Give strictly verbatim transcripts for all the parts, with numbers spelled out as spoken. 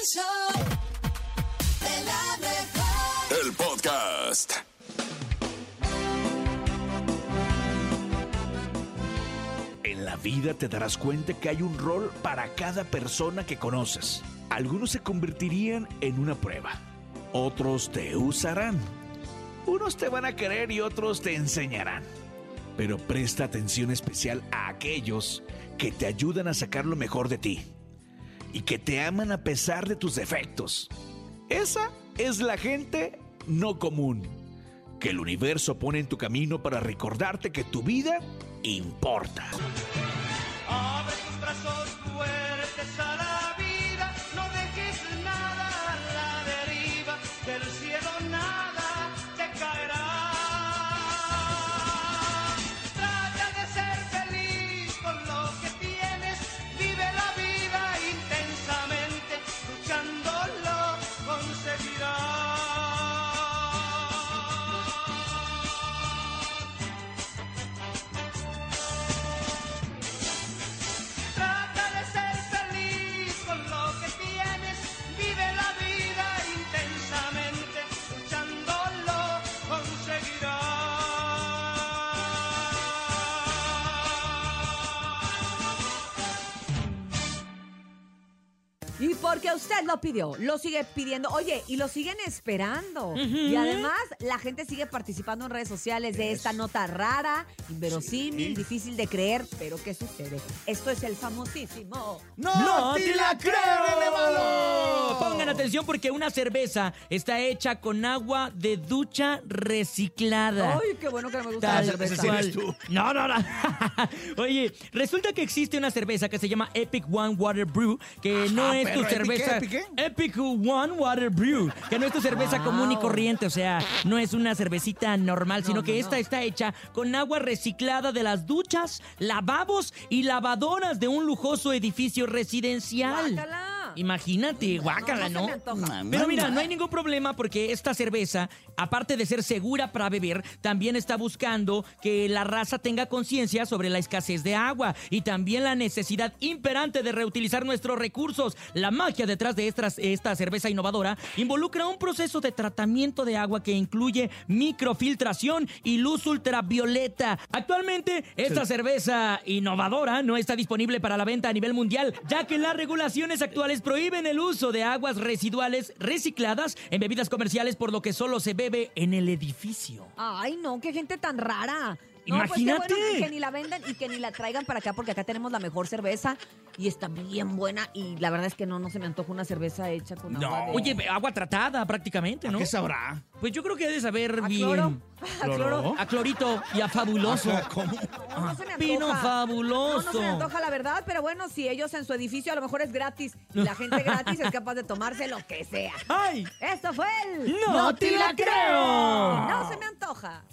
El Show de La Mejor. El podcast. En la vida te darás cuenta que hay un rol para cada persona que conoces. Algunos se convertirían en una prueba. Otros te usarán. Unos te van a querer y otros te enseñarán. Pero presta atención especial a aquellos que te ayudan a sacar lo mejor de ti y que te aman a pesar de tus defectos. Esa es la gente no común, que el universo pone en tu camino para recordarte que tu vida importa. Abre tus brazos fuertes a la vida, no dejes nada a la deriva, del cielo nada te caerá. Trata de ser feliz con lo que tienes, vive la vida intensamente, luchándolo conseguirás. Trata de ser feliz con lo que tienes, vive la vida intensamente, luchándolo conseguirás. Y porque usted lo pidió, lo sigue pidiendo, oye, y lo siguen esperando. Y además, la gente sigue participando en redes sociales de esta nota rara, inverosímil, difícil de creer. Pero ¿qué sucede? Esto es el famosísimo... ¡No, ¡No te la creo, Renévalo! Pongan atención porque una cerveza está hecha con agua de ducha reciclada. ¡Ay, qué bueno que no me gusta la cerveza! ¿Eres tú? No, no, no. Oye, resulta que existe una cerveza que se llama Epic One Water Brew, que no es tu cerveza... ¿Epic qué? Epic One Water Brew, que no es tu cerveza Wow. común y corriente, o sea, no es una cervecita normal, No, sino que no, esta no. está hecha con agua reciclada de las duchas, lavabos y lavadoras de un lujoso edificio residencial. ¡Guácala! Imagínate, guácala, ¿no? no, no, no. Pero mira, no hay ningún problema porque esta cerveza, aparte de ser segura para beber, también está buscando que la raza tenga conciencia sobre la escasez de agua y también la necesidad imperante de reutilizar nuestros recursos. La magia detrás de esta, esta cerveza innovadora involucra un proceso de tratamiento de agua que incluye microfiltración y luz ultravioleta. Actualmente, esta sí. cerveza innovadora no está disponible para la venta a nivel mundial, ya que las regulaciones actuales prohíben el uso de aguas residuales recicladas en bebidas comerciales, por lo que solo se bebe en el edificio. Ay, no, qué gente tan rara. No, imagínate. Pues qué bueno que ni la vendan y que ni la traigan para acá, porque acá tenemos la mejor cerveza y está bien buena. Y la verdad es que no, no se me antoja una cerveza hecha con no. agua. De... Oye, agua tratada prácticamente, ¿no? ¿A qué sabrá? Pues yo creo que debe saber a bien. Cloro. A cloro. A clorito y a fabuloso. ¿Cómo? No, no se me antoja. Pino fabuloso. No, no se me antoja, la verdad, pero bueno, si ellos en su edificio a lo mejor es gratis. Y la gente gratis es capaz de tomarse lo que sea. ¡Ay! Esto fue el... ¡No, no te la creo! creo! No se me antoja.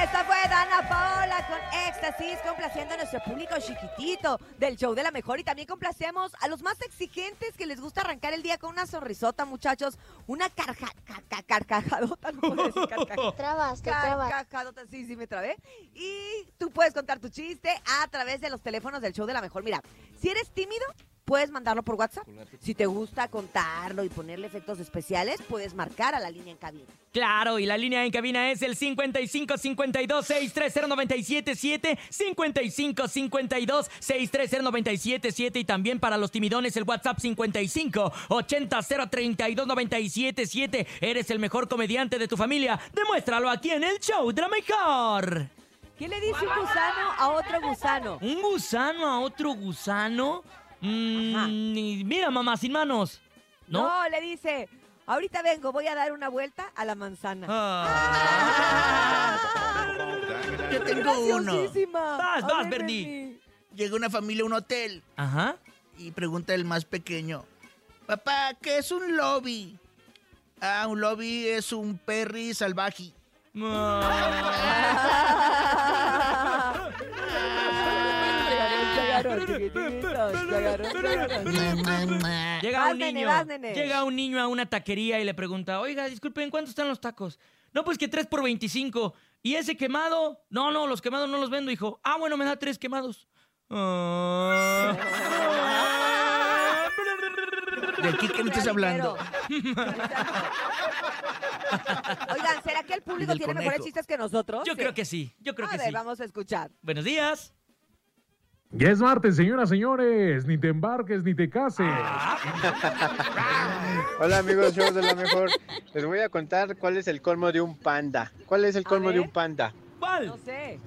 Esta fue Dana Paola con Éxtasis, complaciendo a nuestro público chiquitito del Show de La Mejor, y también complacemos a los más exigentes que les gusta arrancar el día con una sonrisota, muchachos, una carja, carca, carcajadota, no puedo decir carcajadota. Trabas, te trabas. Carcajadota, sí, sí me trabé. Y tú puedes contar tu chiste a través de los teléfonos del Show de La Mejor. Mira, si eres tímido, puedes mandarlo por WhatsApp. Si te gusta contarlo y ponerle efectos especiales, puedes marcar a la línea en cabina. Claro, y la línea en cabina es el cincuenta y cinco, cincuenta y dos, seiscientos treinta, noventa y siete siete, cincuenta y cinco, cincuenta y dos, seiscientos treinta, noventa y siete siete, y también para los timidones el WhatsApp cincuenta y cinco, ochenta, treinta y dos, noventa y siete siete. Eres el mejor comediante de tu familia, demuéstralo aquí en El Show de La Mejor. ¿Qué le dice un gusano a otro gusano? ¿Un gusano a otro gusano? Mm, mira, mamá, sin manos. ¿No? No, le dice, ahorita vengo, voy a dar una vuelta a la manzana. Ah. Ah. Yo tengo uno. Vas, vas, Bernie. Llega una familia a un hotel. Ajá. Y pregunta el más pequeño, papá, ¿qué es un lobby? Ah, un lobby es un perri salvaje. Ah. Llega un niño, llega un niño a una taquería y le pregunta, oiga, disculpen, ¿cuántos están los tacos? No, pues que tres por veinticinco. ¿Y ese quemado? No, no, los quemados no los vendo, hijo. Ah, bueno, me da tres quemados. ¿De aquí qué me estás hablando? Oigan, ¿será que el público tiene conejo. mejores chistes que nosotros? Yo sí. creo que sí, yo creo a que ver, sí. Vamos a escuchar. Buenos días. Ya es martes, señoras, señores. Ni te embarques, ni te cases. Hola, amigos, show de La Mejor. Les voy a contar cuál es el colmo de un panda. ¿Cuál es el colmo de un panda? ¿Cuál? No sé.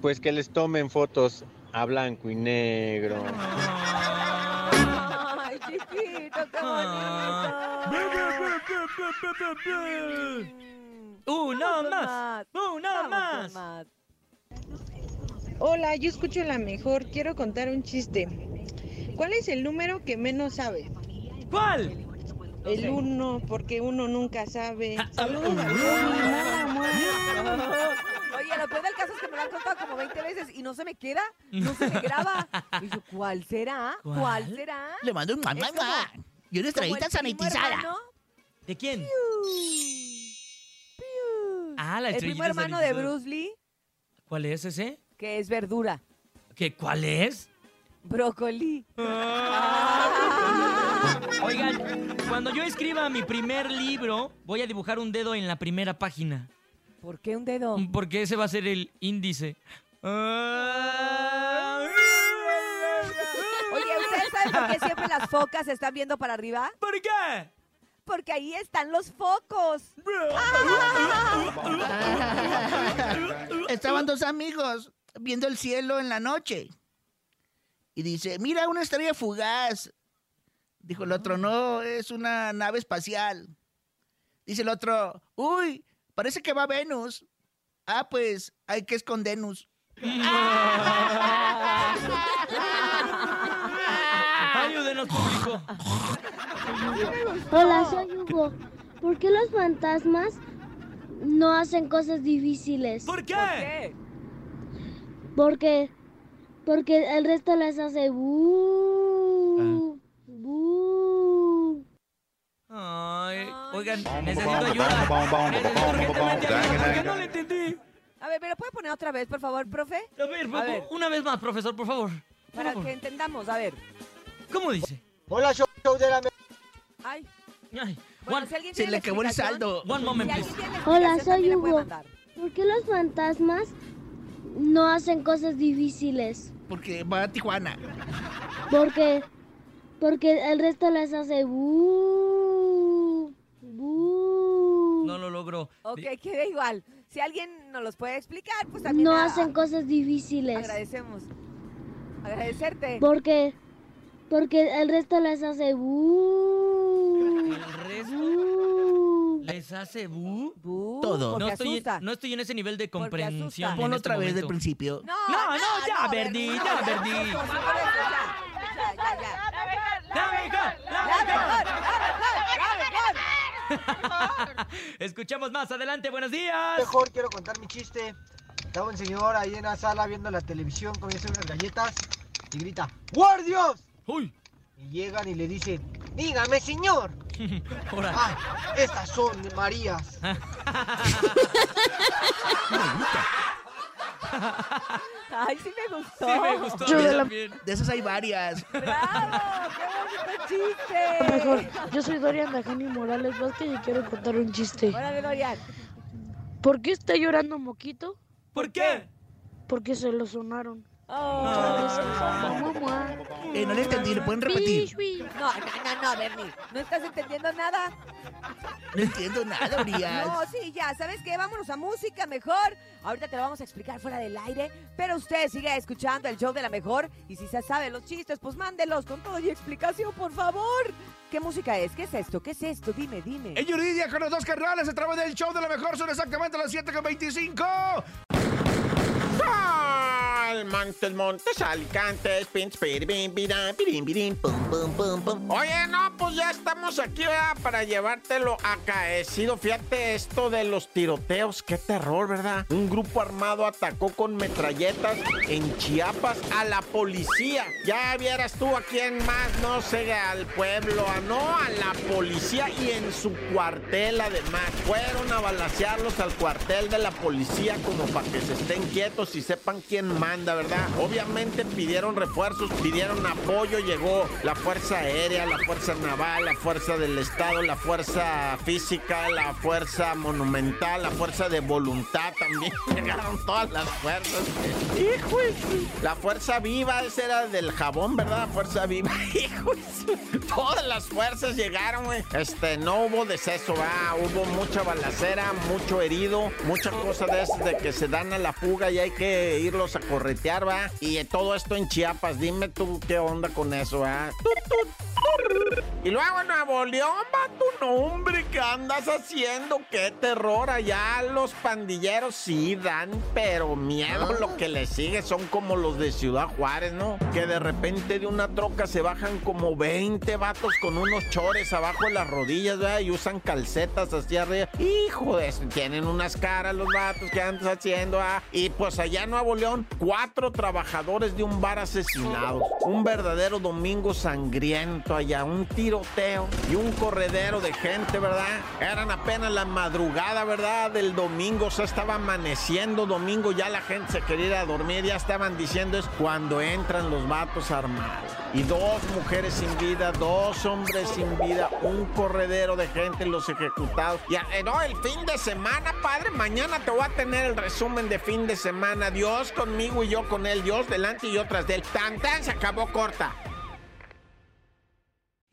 Pues que les tomen fotos a blanco y negro. Ay, chiquito, qué bonito. Una más, una más. Hola, yo escucho La Mejor. Quiero contar un chiste. ¿Cuál es el número que menos sabe? ¿Cuál? El uno, porque uno nunca sabe. Saludos. Oye, lo peor del caso es que me lo han contado como veinte veces y no se me queda, no se me graba. Y yo, ¿cuál será? ¿Cuál, ¿Cuál será? Le mando un mamá. Y una estrellita sanitizada. ¿De quién? Piu. Piu. Ah, la estrellita sanitizada. El primo hermano de Bruce Lee. ¿Cuál es ese? Que es verdura. ¿Qué? ¿Cuál es? Brócoli. Ah, oigan, cuando yo escriba mi primer libro, voy a dibujar un dedo en la primera página. ¿Por qué un dedo? Porque ese va a ser el índice. Ah. Oye, ¿ustedes saben por qué siempre las focas se están viendo para arriba? ¿Por qué? Porque ahí están los focos. ¡Ah! Estaban dos amigos viendo el cielo en la noche. Y dice, mira, una estrella fugaz. Dijo el otro, no, es una nave espacial. Dice el otro, uy, parece que va Venus. Ah, pues, hay que escondernos. Ayúdenos, público. Hola, soy Hugo. ¿Por qué los fantasmas no hacen cosas difíciles? ¿Por qué? Porque, porque el resto les hace buuuu. Buuuu. Ay, oigan, necesito ayuda. Necesito urgentemente ayuda porque no lo entendí. A ver, ¿me lo puede poner otra vez, por favor, profe? A ver, a ver. Una vez más, profesor, por favor. Por Para favor. que entendamos, a ver. ¿Cómo dice? Hola, show de La Mejor. Ay. Ay. Bueno, si alguien se le acabó el saldo. One moment, si please. Hola, soy Hugo. ¿Por qué los fantasmas no hacen cosas difíciles? Porque va a Tijuana. Porque, porque el resto les hace buuuu. Buuuu. No lo logró. Ok, queda igual. Si alguien nos los puede explicar, pues también. No a... hacen cosas difíciles. Agradecemos. Agradecerte. Porque... Porque el resto les hace buuuu. ¿El resto buh. les hace buuuu? Buh. Todo. No estoy, no estoy en ese nivel de comprensión. Ponlo otra vez del principio. No, no, no, ya perdí, ya perdí. Ya, ya, ya. ¡La mejor! ¡La mejor! ¡La mejor! Escuchamos más adelante. Buenos días. Mejor quiero contar mi chiste. Estaba un señor ahí en la sala viendo la televisión, comienza unas galletas y grita, ¡guardias! Uy. Y llegan y le dicen, dígame, señor. Ah, estas son Marías. Ay, sí me gustó. Sí me gustó. Yo de, la... de esas hay varias. ¡Bravo! ¡Qué bonito chiste! Mejor, yo soy Dorian Dajani Morales Vázquez y quiero contar un chiste. Órale, Dorian. ¿Por qué está llorando Moquito? ¿Por qué? Porque se lo sonaron. Oh. Eh, no le entendí, ¿lo pueden repetir? No, no, no, no, Bernie, no estás entendiendo nada. No entiendo nada, Urias. No, sí, ya, ¿sabes qué? Vámonos a música mejor. Ahorita te lo vamos a explicar fuera del aire. Pero usted sigue escuchando el show de La Mejor. Y si se sabe los chistes, pues mándelos con todo y explicación, por favor. ¿Qué música es? ¿Qué es esto? ¿Qué es esto? Dime, dime. En Yuridia, con los dos carnales, a través del show de La Mejor. Son exactamente las siete con veinticinco. Montes, Montes, Alicantes, Pins, Pirim, Pirim, Pirim, Pirim, Pum, Pum, Pum, Pum. Oye, no, pues ya estamos aquí, ¿verdad? Para llevártelo acaecido. Fíjate esto de los tiroteos. Qué terror, ¿verdad? Un grupo armado atacó con metralletas en Chiapas a la policía. Ya vieras tú a quién más, no sé, al pueblo, a no, a la policía y en su cuartel, además. Fueron a balacearlos al cuartel de la policía como para que se estén quietos y sepan quién manda. demanda, ¿verdad? Obviamente pidieron refuerzos, pidieron apoyo, llegó la Fuerza Aérea, la Fuerza Naval, la Fuerza del Estado, la Fuerza Física, la Fuerza Monumental, la Fuerza de Voluntad también. Llegaron todas las fuerzas. ¡Hijo! La Fuerza Viva, esa era del jabón, ¿verdad? La Fuerza Viva. ¡Hijo! Todas las fuerzas llegaron, güey. Este, no hubo deceso, va. Hubo mucha balacera, mucho herido, muchas cosas de esas de que se dan a la fuga y hay que irlos a corretear, va. Y todo esto en Chiapas. Dime tú qué onda con eso, va. Y luego Nuevo León, va tu nombre, ¿qué andas haciendo? ¡Qué terror! Allá los pandilleros sí dan, pero miedo lo que les sigue. Son como los de Ciudad Juárez, ¿no? Que de repente de una troca se bajan como veinte vatos con unos chores abajo de las rodillas, ¿verdad? Y usan calcetas hacia arriba. ¡Hijo de eso! Tienen unas caras los vatos, que andas haciendo, ¿verdad? Y pues allá en Nuevo León, cuatro trabajadores de un bar asesinados. Un verdadero domingo sangriento allá, un tiroteo y un corredero de gente, ¿verdad? Eran apenas la madrugada, ¿verdad? Del domingo, o sea, estaba amaneciendo domingo, ya la gente se quería ir a dormir, ya estaban diciendo, es cuando entran los vatos armados. Y dos mujeres sin vida, dos hombres sin vida, un corredero de gente, los ejecutados. Ya, eh, no, el fin de semana, padre, mañana te voy a tener el resumen de fin de semana. Dios conmigo y yo con él, Dios delante y yo tras de él. Tan, tan, se acabó corta.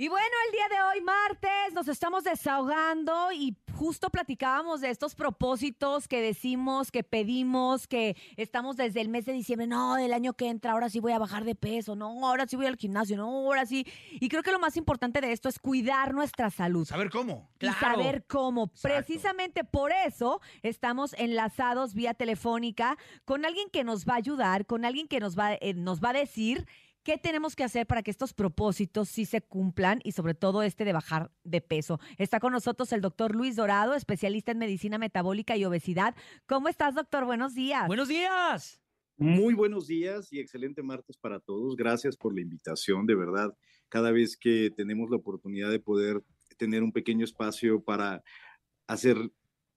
Y bueno, el día de hoy, martes, nos estamos desahogando y justo platicábamos de estos propósitos que decimos, que pedimos, que estamos desde el mes de diciembre, no, del año que entra, ahora sí voy a bajar de peso, no, ahora sí voy al gimnasio, no, ahora sí. Y creo que lo más importante de esto es cuidar nuestra salud. Saber cómo. Claro. Y saber cómo. Exacto. Precisamente por eso estamos enlazados vía telefónica con alguien que nos va a ayudar, con alguien que nos va, eh, nos va a decir qué tenemos que hacer para que estos propósitos sí se cumplan y sobre todo este de bajar de peso. Está con nosotros el doctor Luis Dorado, especialista en medicina metabólica y obesidad. ¿Cómo estás, doctor? Buenos días. Buenos días. Muy buenos días y excelente martes para todos. Gracias por la invitación, de verdad. Cada vez que tenemos la oportunidad de poder tener un pequeño espacio para hacer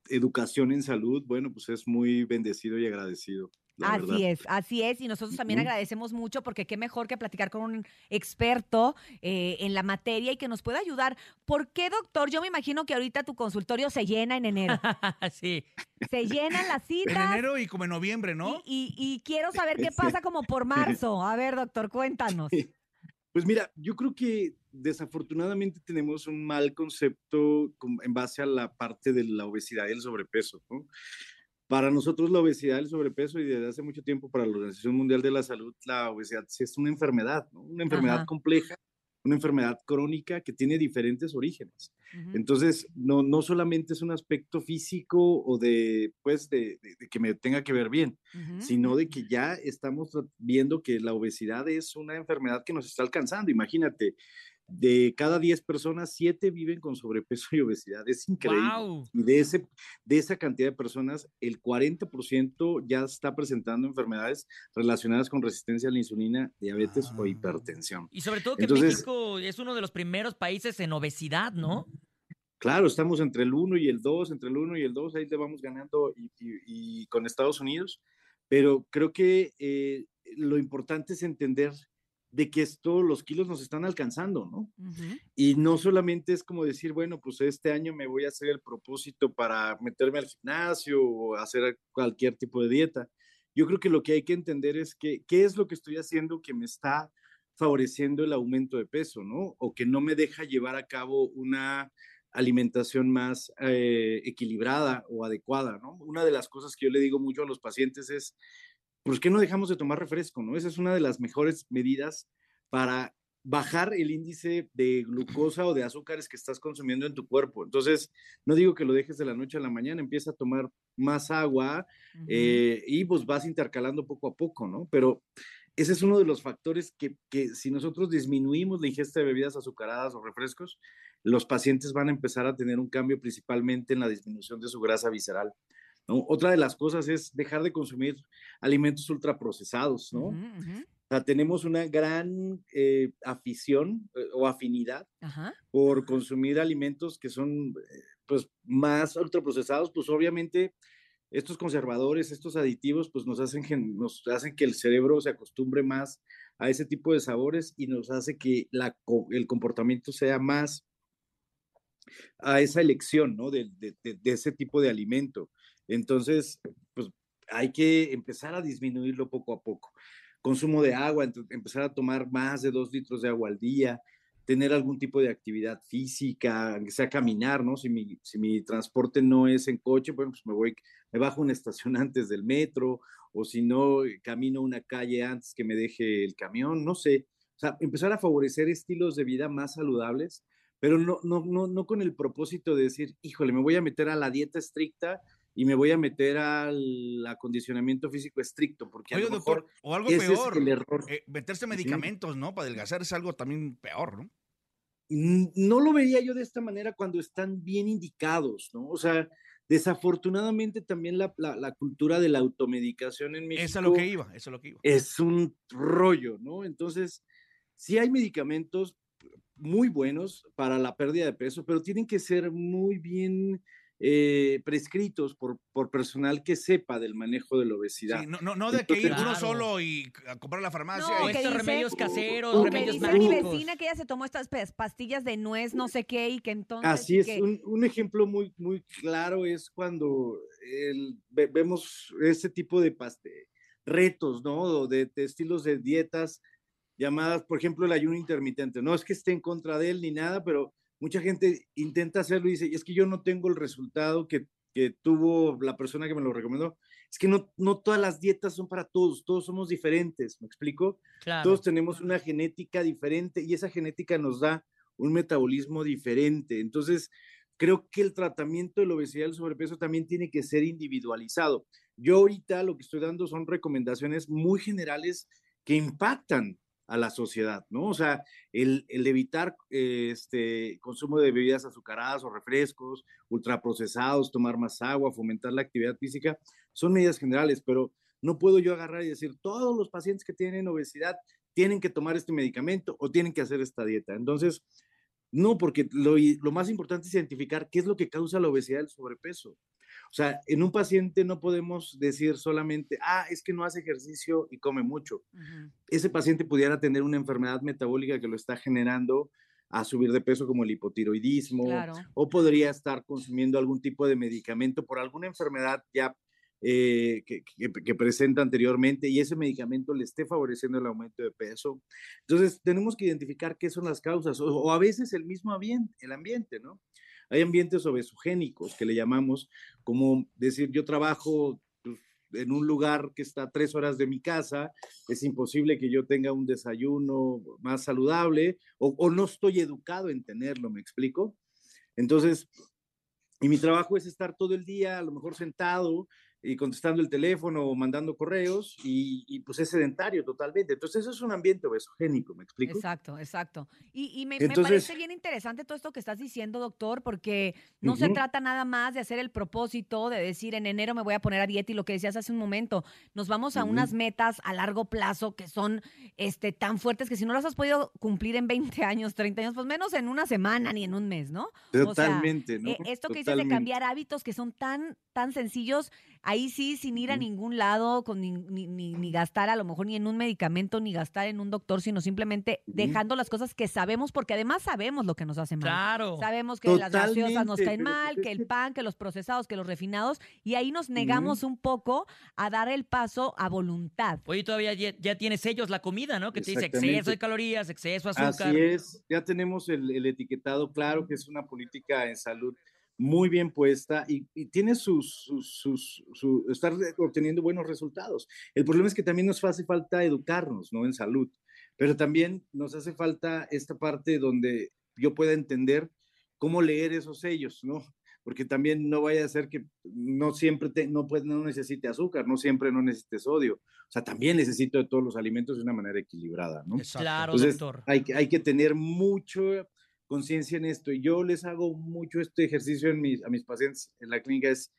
educación en salud, bueno, pues es muy bendecido y agradecido. La así verdad. es, así es, y nosotros también uh-huh. agradecemos mucho porque qué mejor que platicar con un experto eh, en la materia y que nos pueda ayudar. ¿Por qué, doctor? Yo me imagino que ahorita tu consultorio se llena en enero. Sí. Se llenan las citas. En enero y como en noviembre, ¿no? Y, y, y quiero saber qué pasa como por marzo. A ver, doctor, cuéntanos. Sí. Pues mira, yo creo que desafortunadamente tenemos un mal concepto en base a la parte de la obesidad y el sobrepeso, ¿no? Para nosotros la obesidad, el sobrepeso y desde hace mucho tiempo para la Organización Mundial de la Salud, la obesidad es una enfermedad, ¿no? Una enfermedad Ajá. compleja, una enfermedad crónica que tiene diferentes orígenes. Uh-huh. Entonces, no, no solamente es un aspecto físico o de, pues, de, de, de que me tenga que ver bien, uh-huh. sino de que ya estamos viendo que la obesidad es una enfermedad que nos está alcanzando. Imagínate, de cada diez personas, siete viven con sobrepeso y obesidad. Es increíble. Wow. Y de, ese, de esa cantidad de personas, el cuarenta por ciento ya está presentando enfermedades relacionadas con resistencia a la insulina, diabetes ah. o hipertensión. Y sobre todo que Entonces, México es uno de los primeros países en obesidad, ¿no? Claro, estamos entre el uno y el dos, entre el uno y el dos, ahí le vamos ganando y, y, y con Estados Unidos. Pero creo que eh, lo importante es entender de que esto, los kilos nos están alcanzando, ¿no? Uh-huh. Y no solamente es como decir, bueno, pues este año me voy a hacer el propósito para meterme al gimnasio o hacer cualquier tipo de dieta. Yo creo que lo que hay que entender es que, ¿qué es lo que estoy haciendo que me está favoreciendo el aumento de peso, ¿no? O que no me deja llevar a cabo una alimentación más eh, equilibrada o adecuada, ¿no? Una de las cosas que yo le digo mucho a los pacientes es, ¿por qué no dejamos de tomar refresco, no? Esa es una de las mejores medidas para bajar el índice de glucosa o de azúcares que estás consumiendo en tu cuerpo. Entonces, no digo que lo dejes de la noche a la mañana, empieza a tomar más agua uh-huh. eh, y pues vas intercalando poco a poco, ¿no? Pero ese es uno de los factores que, que si nosotros disminuimos la ingesta de bebidas azucaradas o refrescos, los pacientes van a empezar a tener un cambio principalmente en la disminución de su grasa visceral, ¿no? Otra de las cosas es dejar de consumir alimentos ultraprocesados, ¿no? Uh-huh, uh-huh. O sea, tenemos una gran eh, afición eh, o afinidad uh-huh. por consumir alimentos que son eh, pues, más ultraprocesados, pues obviamente estos conservadores, estos aditivos, pues nos hacen, que, nos hacen que el cerebro se acostumbre más a ese tipo de sabores y nos hace que la, el comportamiento sea más a esa elección, ¿no? De, de, de, de ese tipo de alimento. Entonces, pues hay que empezar a disminuirlo poco a poco. Consumo de agua, empezar a tomar más de dos litros de agua al día, tener algún tipo de actividad física, aunque sea caminar, ¿no? Si mi, si mi transporte no es en coche, bueno, pues me voy, me bajo una estación antes del metro, o si no, camino una calle antes que me deje el camión, no sé. O sea, empezar a favorecer estilos de vida más saludables, pero no, no, no, no con el propósito de decir, híjole, me voy a meter a la dieta estricta y me voy a meter al acondicionamiento físico estricto, porque Oye, a lo doctor, mejor o algo ese peor, es el error. Eh, meterse medicamentos, ¿no? Para adelgazar es algo también peor, ¿no? No lo vería yo de esta manera cuando están bien indicados, ¿no? O sea, desafortunadamente también la, la, la cultura de la automedicación en México... Eso es lo que iba, eso es lo que iba. Es un rollo, ¿no? Entonces, sí hay medicamentos muy buenos para la pérdida de peso, pero tienen que ser muy bien... Eh, prescritos por, por personal que sepa del manejo de la obesidad. Sí, no, no, no de Entonces, que ir claro. uno solo y a comprar a la farmacia. No, y estos remedios caseros, uh, remedios mágicos. Mi vecina que ella se tomó estas pastillas de nuez, no sé qué, y que entonces... Así es, que... un, un ejemplo muy, muy claro es cuando el, vemos este tipo de paste, retos, ¿no? De, de estilos de dietas llamadas, por ejemplo, el ayuno intermitente. No es que esté en contra de él ni nada, pero mucha gente intenta hacerlo y dice, es que yo no tengo el resultado que, que tuvo la persona que me lo recomendó. Es que no, no todas las dietas son para todos, todos somos diferentes, ¿me explico? Claro. Todos tenemos una genética diferente y esa genética nos da un metabolismo diferente. Entonces, creo que el tratamiento de la obesidad y el sobrepeso también tiene que ser individualizado. Yo ahorita lo que estoy dando son recomendaciones muy generales que impactan a la sociedad, ¿no? O sea, el, el evitar eh, este consumo de bebidas azucaradas o refrescos, ultraprocesados, tomar más agua, fomentar la actividad física, son medidas generales, pero no puedo yo agarrar y decir, todos los pacientes que tienen obesidad tienen que tomar este medicamento o tienen que hacer esta dieta. Entonces, no, porque lo, lo más importante es identificar qué es lo que causa la obesidad y el sobrepeso. O sea, en un paciente no podemos decir solamente, ah, es que no hace ejercicio y come mucho. Uh-huh. Ese paciente pudiera tener una enfermedad metabólica que lo está generando a subir de peso, como el hipotiroidismo, claro. o podría estar consumiendo algún tipo de medicamento por alguna enfermedad ya eh, que, que, que presenta anteriormente y ese medicamento le esté favoreciendo el aumento de peso. Entonces, tenemos que identificar qué son las causas o, o a veces el mismo ambiente, el ambiente, ¿no? Hay ambientes obesogénicos que le llamamos, como decir, yo trabajo en un lugar que está a tres horas de mi casa, es imposible que yo tenga un desayuno más saludable o, o no estoy educado en tenerlo, ¿me explico? Entonces, y mi trabajo es estar todo el día, a lo mejor sentado y contestando el teléfono o mandando correos y, y pues es sedentario totalmente. Entonces, eso es un ambiente obesogénico, ¿me explico? Exacto, exacto. Y, y me, Entonces, me parece bien interesante todo esto que estás diciendo, doctor, porque no uh-huh. se trata nada más de hacer el propósito de decir en enero me voy a poner a dieta y lo que decías hace un momento, nos vamos a uh-huh. unas metas a largo plazo que son este, tan fuertes que si no las has podido cumplir en veinte años, treinta años, pues menos en una semana ni en un mes, ¿no? Totalmente, o sea, ¿no? Eh, esto que dices de cambiar hábitos que son tan, tan sencillos, ahí sí, sin ir a ningún lado, con ni, ni, ni, ni gastar a lo mejor ni en un medicamento, ni gastar en un doctor, sino simplemente dejando las cosas que sabemos, porque además sabemos lo que nos hace mal. Claro. Sabemos que Totalmente, las gaseosas nos caen mal, que el pan, que los procesados, que los refinados, y ahí nos negamos uh-huh. un poco a dar el paso a voluntad. Oye, todavía ya, ya tienes ellos la comida, ¿no? Que te dice exceso de calorías, exceso de azúcar. Así es, ya tenemos el, el etiquetado claro, que es una política en salud muy bien puesta y, y tiene sus, sus, sus, su, estar obteniendo buenos resultados. El problema es que también nos hace falta educarnos, ¿no? En salud, pero también nos hace falta esta parte donde yo pueda entender cómo leer esos sellos, ¿no? Porque también no vaya a ser que no siempre, te, no, pues, no necesite azúcar, no siempre no necesite sodio. O sea, también necesito de todos los alimentos de una manera equilibrada, ¿no? Exacto. Claro, Entonces, doctor. Hay, hay que tener mucho... conciencia en esto, y yo les hago mucho este ejercicio en mis, a mis pacientes en la clínica, es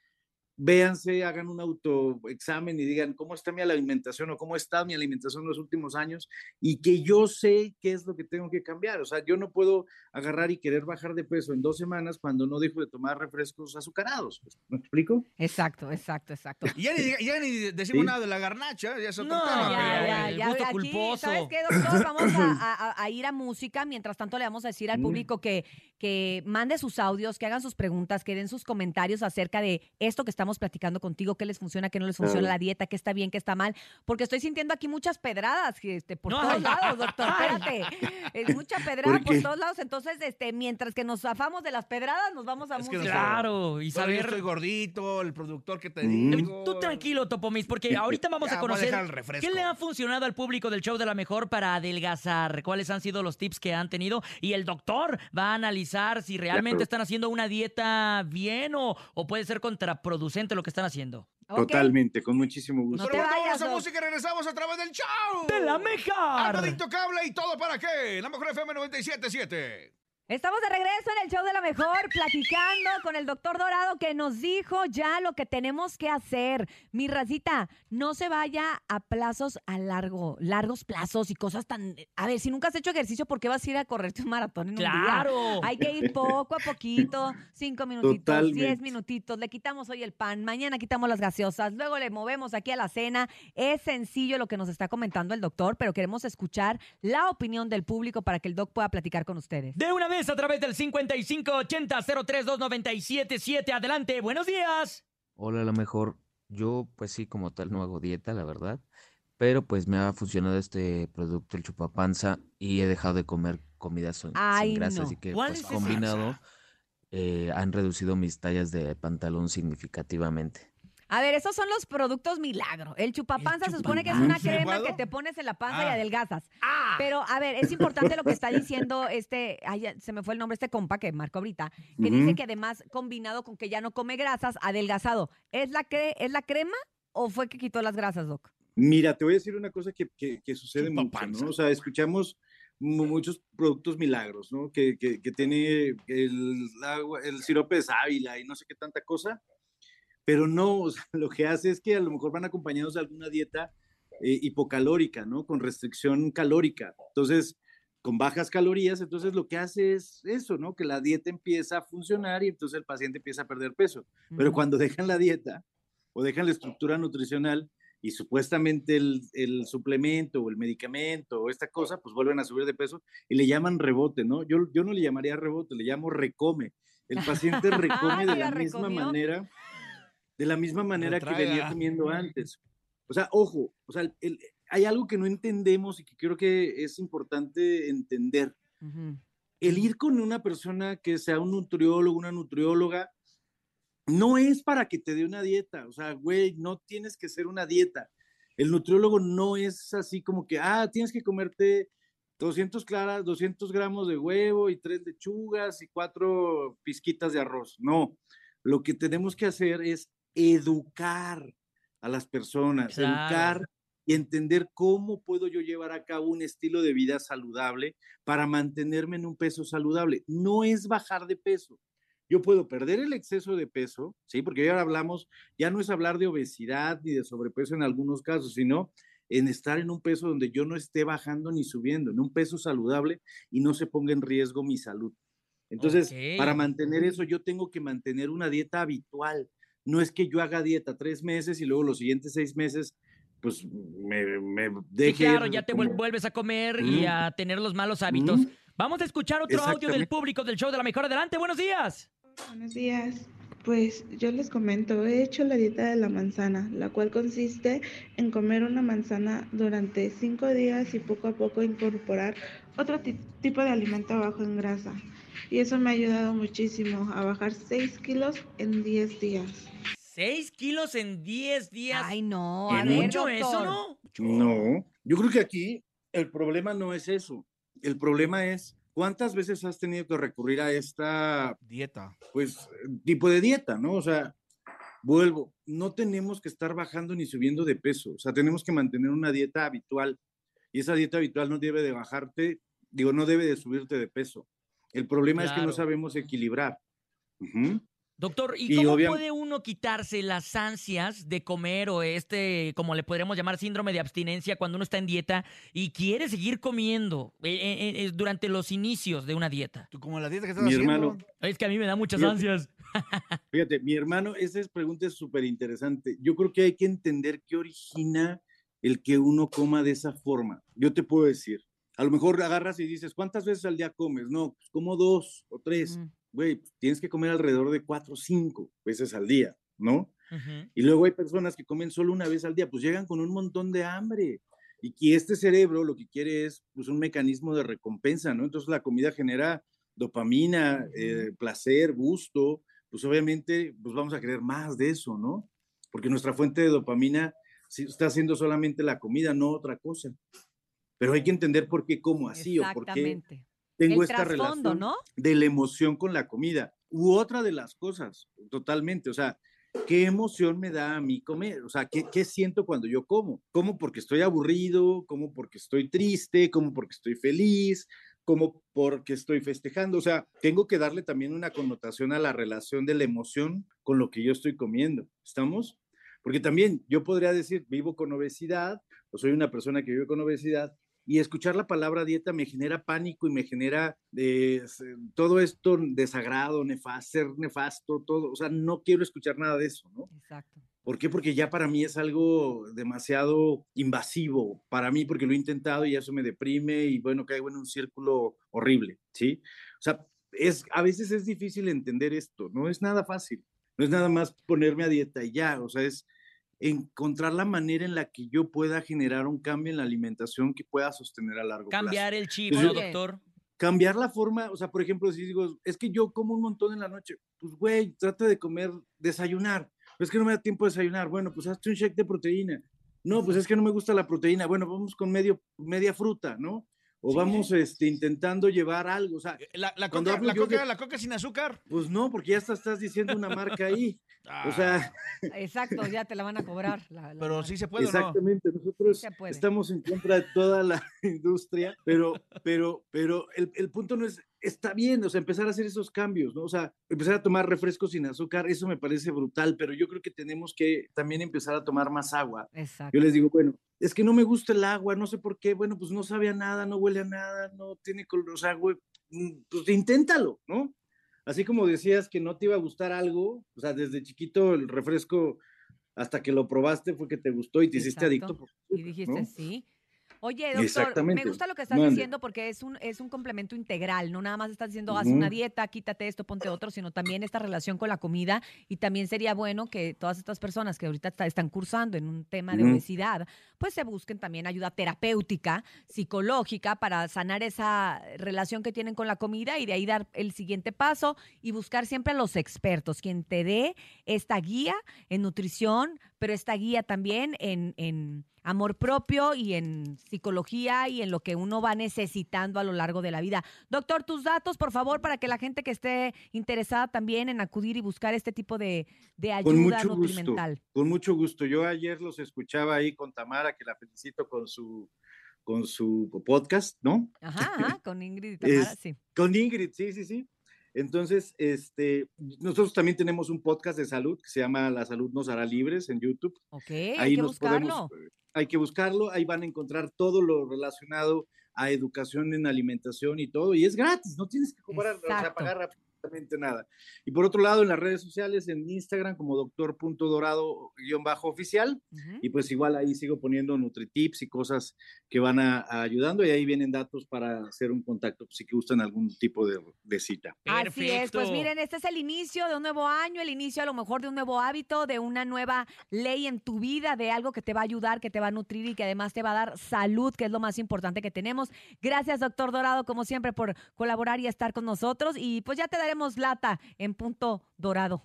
véanse, hagan un autoexamen y digan cómo está mi alimentación o cómo está mi alimentación en los últimos años, y que yo sé qué es lo que tengo que cambiar. O sea, yo no puedo agarrar y querer bajar de peso en dos semanas cuando no dejo de tomar refrescos azucarados. ¿Me explico? Exacto, exacto, exacto. Y ya, ni, ya ni decimos ¿sí? nada de la garnacha, ya es otro no, tema. Ya, ya, el ya, gusto aquí, culposo. ¿Sabes qué, doctor? Vamos a, a, a ir a música. Mientras tanto, le vamos a decir al público que, que mande sus audios, que hagan sus preguntas, que den sus comentarios acerca de esto que está estamos platicando contigo, qué les funciona, qué no les funciona la dieta, qué está bien, qué está mal, porque estoy sintiendo aquí muchas pedradas este, por no. todos lados, doctor, espérate, es mucha pedrada por, por todos lados, entonces este, mientras que nos zafamos de las pedradas, nos vamos a es música. Claro, y saber... Yo estoy gordito, el productor que te digo... Tú tranquilo, Topomis, porque ahorita vamos ya, a conocer vamos a qué le ha funcionado al público del Show de La Mejor para adelgazar, cuáles han sido los tips que han tenido, y el doctor va a analizar si realmente ya, están haciendo una dieta bien o, o puede ser contraproducente lo que están haciendo. Totalmente, okay. Con muchísimo gusto. No te vayas, a música regresamos a través del Show de La Mejor. Armadito Cable y todo para qué. La Mejor F M noventa y siete punto siete. Estamos de regreso en el Show de La Mejor, platicando con el doctor Dorado, que nos dijo ya lo que tenemos que hacer. Mi racita, no se vaya a plazos a largo, largos plazos y cosas tan... A ver, si nunca has hecho ejercicio, ¿por qué vas a ir a correr tu maratón en ¡claro! un día? Hay que ir poco a poquito, cinco minutitos, totalmente. Diez minutitos, le quitamos hoy el pan, mañana quitamos las gaseosas, luego le movemos aquí a la cena. Es sencillo lo que nos está comentando el doctor, pero queremos escuchar la opinión del público para que el doc pueda platicar con ustedes. De una a través del cincuenta y cinco ochenta cero tres dos nueve siete siete. Adelante, buenos días. Hola, La Mejor. Yo, pues sí, como tal, no hago dieta, la verdad. Pero, pues, me ha funcionado este producto, el chupapanza, y he dejado de comer comida sin, ay, sin grasa. No. Así que, pues, combinado, eh, han reducido mis tallas de pantalón significativamente. A ver, esos son los productos milagro. El chupapanza, el chupapanza se supone que es una crema que te pones en la panza ah. y adelgazas. Ah. Pero, a ver, es importante lo que está diciendo este... Ay, se me fue el nombre este compa que marcó ahorita, que uh-huh. dice que además, combinado con que ya no come grasas, adelgazado. ¿Es la, cre- ¿Es la crema o fue que quitó las grasas, Doc? Mira, te voy a decir una cosa que, que, que sucede chupapanza. mucho, ¿no? O sea, escuchamos muchos productos milagros, ¿no? Que, que, que tiene el, agua, el sirope de sábila y no sé qué tanta cosa. Pero no, o sea, lo que hace es que a lo mejor van acompañados de alguna dieta eh, hipocalórica, ¿no? Con restricción calórica, entonces con bajas calorías, entonces lo que hace es eso, ¿no? Que la dieta empieza a funcionar y entonces el paciente empieza a perder peso, pero uh-huh. cuando dejan la dieta o dejan la estructura nutricional y supuestamente el, el suplemento o el medicamento o esta cosa, pues vuelven a subir de peso y le llaman rebote, ¿no? Yo, yo no le llamaría rebote, le llamo recome. El paciente recome de la misma recomió? manera... De la misma manera que venía comiendo antes. O sea, ojo, o sea, el, el, hay algo que no entendemos y que creo que es importante entender. Uh-huh. El ir con una persona que sea un nutriólogo, una nutrióloga, no es para que te dé una dieta. O sea, güey, no tienes que ser una dieta. El nutriólogo no es así como que, ah, tienes que comerte doscientas claras, doscientos gramos de huevo y tres lechugas y cuatro pizquitas de arroz. No, lo que tenemos que hacer es educar a las personas, claro. educar y entender cómo puedo yo llevar a cabo un estilo de vida saludable para mantenerme en un peso saludable. No es bajar de peso. Yo puedo perder el exceso de peso, ¿sí? Porque ahora hablamos, ya no es hablar de obesidad ni de sobrepeso en algunos casos, sino en estar en un peso donde yo no esté bajando ni subiendo, en un peso saludable y no se ponga en riesgo mi salud. Entonces, okay. para mantener eso, yo tengo que mantener una dieta habitual. No es que yo haga dieta tres meses y luego los siguientes seis meses, pues, me, me deje... Sí, claro, ya te como... vuelves a comer mm. y a tener los malos hábitos. Mm. Vamos a escuchar otro audio del público del Show de La Mejor. Adelante, buenos días. Buenos días. Pues, yo les comento, he hecho la dieta de la manzana, la cual consiste en comer una manzana durante cinco días y poco a poco incorporar otro t- tipo de alimento bajo en grasa. Y eso me ha ayudado muchísimo a bajar seis kilos en diez días. ¿seis kilos en diez días? Ay, no. ¿Es mucho eso, no? No. Yo creo que aquí el problema no es eso. El problema es cuántas veces has tenido que recurrir a esta... Dieta. Pues, tipo de dieta, ¿no? O sea, vuelvo. No tenemos que estar bajando ni subiendo de peso. O sea, tenemos que mantener una dieta habitual. Y esa dieta habitual no debe de bajarte, digo, no debe de subirte de peso. El problema claro. es que no sabemos equilibrar. Uh-huh. Doctor, ¿y, y cómo obvia... puede uno quitarse las ansias de comer o este, como le podríamos llamar, síndrome de abstinencia cuando uno está en dieta y quiere seguir comiendo eh, eh, durante los inicios de una dieta? ¿Tú como la dieta que estás mi haciendo? Hermano, es que a mí me da muchas fíjate, ansias. Fíjate, mi hermano, esa pregunta es súper interesante. Yo creo que hay que entender qué origina el que uno coma de esa forma. Yo te puedo decir, a lo mejor agarras y dices, ¿cuántas veces al día comes? No, pues como dos o tres. Mm. Güey, tienes que comer alrededor de cuatro o cinco veces al día, ¿no? Uh-huh. Y luego hay personas que comen solo una vez al día, pues llegan con un montón de hambre. Y que este cerebro lo que quiere es pues, un mecanismo de recompensa, ¿no? Entonces la comida genera dopamina, uh-huh. eh, placer, gusto. Pues obviamente pues vamos a querer más de eso, ¿no? Porque nuestra fuente de dopamina está siendo solamente la comida, no otra cosa. Pero hay que entender por qué como así o por qué... Tengo el esta relación, ¿no?, de la emoción con la comida. U otra de las cosas, totalmente. O sea, ¿qué emoción me da a mí comer? O sea, ¿qué, qué siento cuando yo como? ¿Como porque estoy aburrido? ¿Como porque estoy triste? ¿Como porque estoy feliz? ¿Como porque estoy festejando? O sea, tengo que darle también una connotación a la relación de la emoción con lo que yo estoy comiendo. ¿Estamos? Porque también yo podría decir, vivo con obesidad, o soy una persona que vive con obesidad, y escuchar la palabra dieta me genera pánico y me genera eh, todo esto desagrado, nefasto, ser nefasto, todo. O sea, no quiero escuchar nada de eso, ¿no? Exacto. ¿Por qué? Porque ya para mí es algo demasiado invasivo para mí, porque lo he intentado y eso me deprime y, bueno, caigo en un círculo horrible, ¿sí? O sea, es, a veces es difícil entender esto. No es nada fácil. No es nada más ponerme a dieta y ya. O sea, es... encontrar la manera en la que yo pueda generar un cambio en la alimentación que pueda sostener a largo plazo. Cambiar el chip, ¿no, doctor? Cambiar la forma, o sea, por ejemplo, si digo, es que yo como un montón en la noche, pues, güey, trata de comer, desayunar. Pues es que no me da tiempo de desayunar. Bueno, pues hazte un shake de proteína. No, pues es que no me gusta la proteína. Bueno, vamos con medio, media fruta, ¿no? O sí, vamos este, intentando llevar algo. O sea, la, la, coca, la, coca, que, la coca sin azúcar. Pues no, porque ya estás, estás diciendo una marca ahí. Ah. O sea. Exacto, ya te la van a cobrar. La, la pero marca. Sí se puede. Exactamente, ¿no? Nosotros sí estamos en contra de toda la industria, pero, pero, pero el, el punto no es, está bien, o sea, empezar a hacer esos cambios, ¿no? O sea, empezar a tomar refrescos sin azúcar, eso me parece brutal, pero yo creo que tenemos que también empezar a tomar más agua. Exacto. Yo les digo, bueno, es que no me gusta el agua, no sé por qué, bueno, pues no sabe a nada, no huele a nada, no tiene color, o sea, güey, pues inténtalo, ¿no? Así como decías que no te iba a gustar algo, o sea, desde chiquito el refresco hasta que lo probaste fue que te gustó y te Exacto. hiciste adicto. Por azúcar, y dijiste, ¿no? Sí. Oye, doctor, me gusta lo que estás Mande. diciendo porque es un, es un complemento integral, no nada más estás diciendo, haz uh-huh. una dieta, quítate esto, ponte otro, sino también esta relación con la comida, y también sería bueno que todas estas personas que ahorita está, están cursando en un tema de uh-huh. obesidad, pues se busquen también ayuda terapéutica, psicológica, para sanar esa relación que tienen con la comida y de ahí dar el siguiente paso y buscar siempre a los expertos, quien te dé esta guía en nutrición, pero esta guía también en... en amor propio y en psicología y en lo que uno va necesitando a lo largo de la vida. Doctor, tus datos, por favor, para que la gente que esté interesada también en acudir y buscar este tipo de, de ayuda nutrimental. Con mucho gusto. Yo ayer los escuchaba ahí con Tamara, que la felicito con su, con su podcast, ¿no? Ajá, ajá, con Ingrid y Tamara, es, sí. Con Ingrid, sí, sí, sí. Entonces, este, nosotros también tenemos un podcast de salud que se llama La salud nos hará libres en YouTube. Ok, ahí hay que nos buscarlo. Podemos, hay que buscarlo, ahí van a encontrar todo lo relacionado a educación en alimentación y todo, y es gratis, no tienes que comprar, o sea, pagar absolutamente nada. Y por otro lado, en las redes sociales, en Instagram como doctor punto dorado guión oficial, uh-huh. y pues igual ahí sigo poniendo nutritips y cosas que van a, a ayudando, y ahí vienen datos para hacer un contacto, si que gustan algún tipo de, de cita. Perfecto. Así es, pues miren, este es el inicio de un nuevo año, el inicio a lo mejor de un nuevo hábito, de una nueva ley en tu vida, de algo que te va a ayudar, que te va a nutrir y que además te va a dar salud, que es lo más importante que tenemos. Gracias, doctor Dorado, como siempre, por colaborar y estar con nosotros, y pues ya te daremos lata en punto dorado.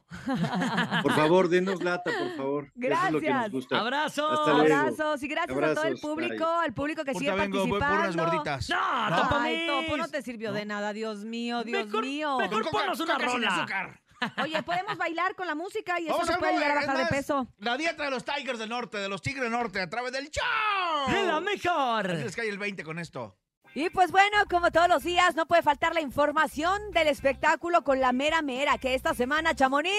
Por favor, denos lata, por favor. Gracias. Eso es lo que nos gusta. Abrazos. Abrazos. Y gracias Abrazos. a todo el público, Bye. al público que Punta sigue vengo, participando. Voy por unas gorditas. No, no. Ay, Topo, no te sirvió no. de nada, Dios mío, Dios mejor, mío. Mejor coca, ponos una rola. Oye, podemos bailar con la música y eso nos puede ayudar a bajar de peso. La dieta de los Tigers del Norte, de los Tigres Norte, a través del show de La Mejor. Les cae el veinte con esto. Y pues bueno, como todos los días, no puede faltar la información del espectáculo con la mera mera, que esta semana, Chamonic,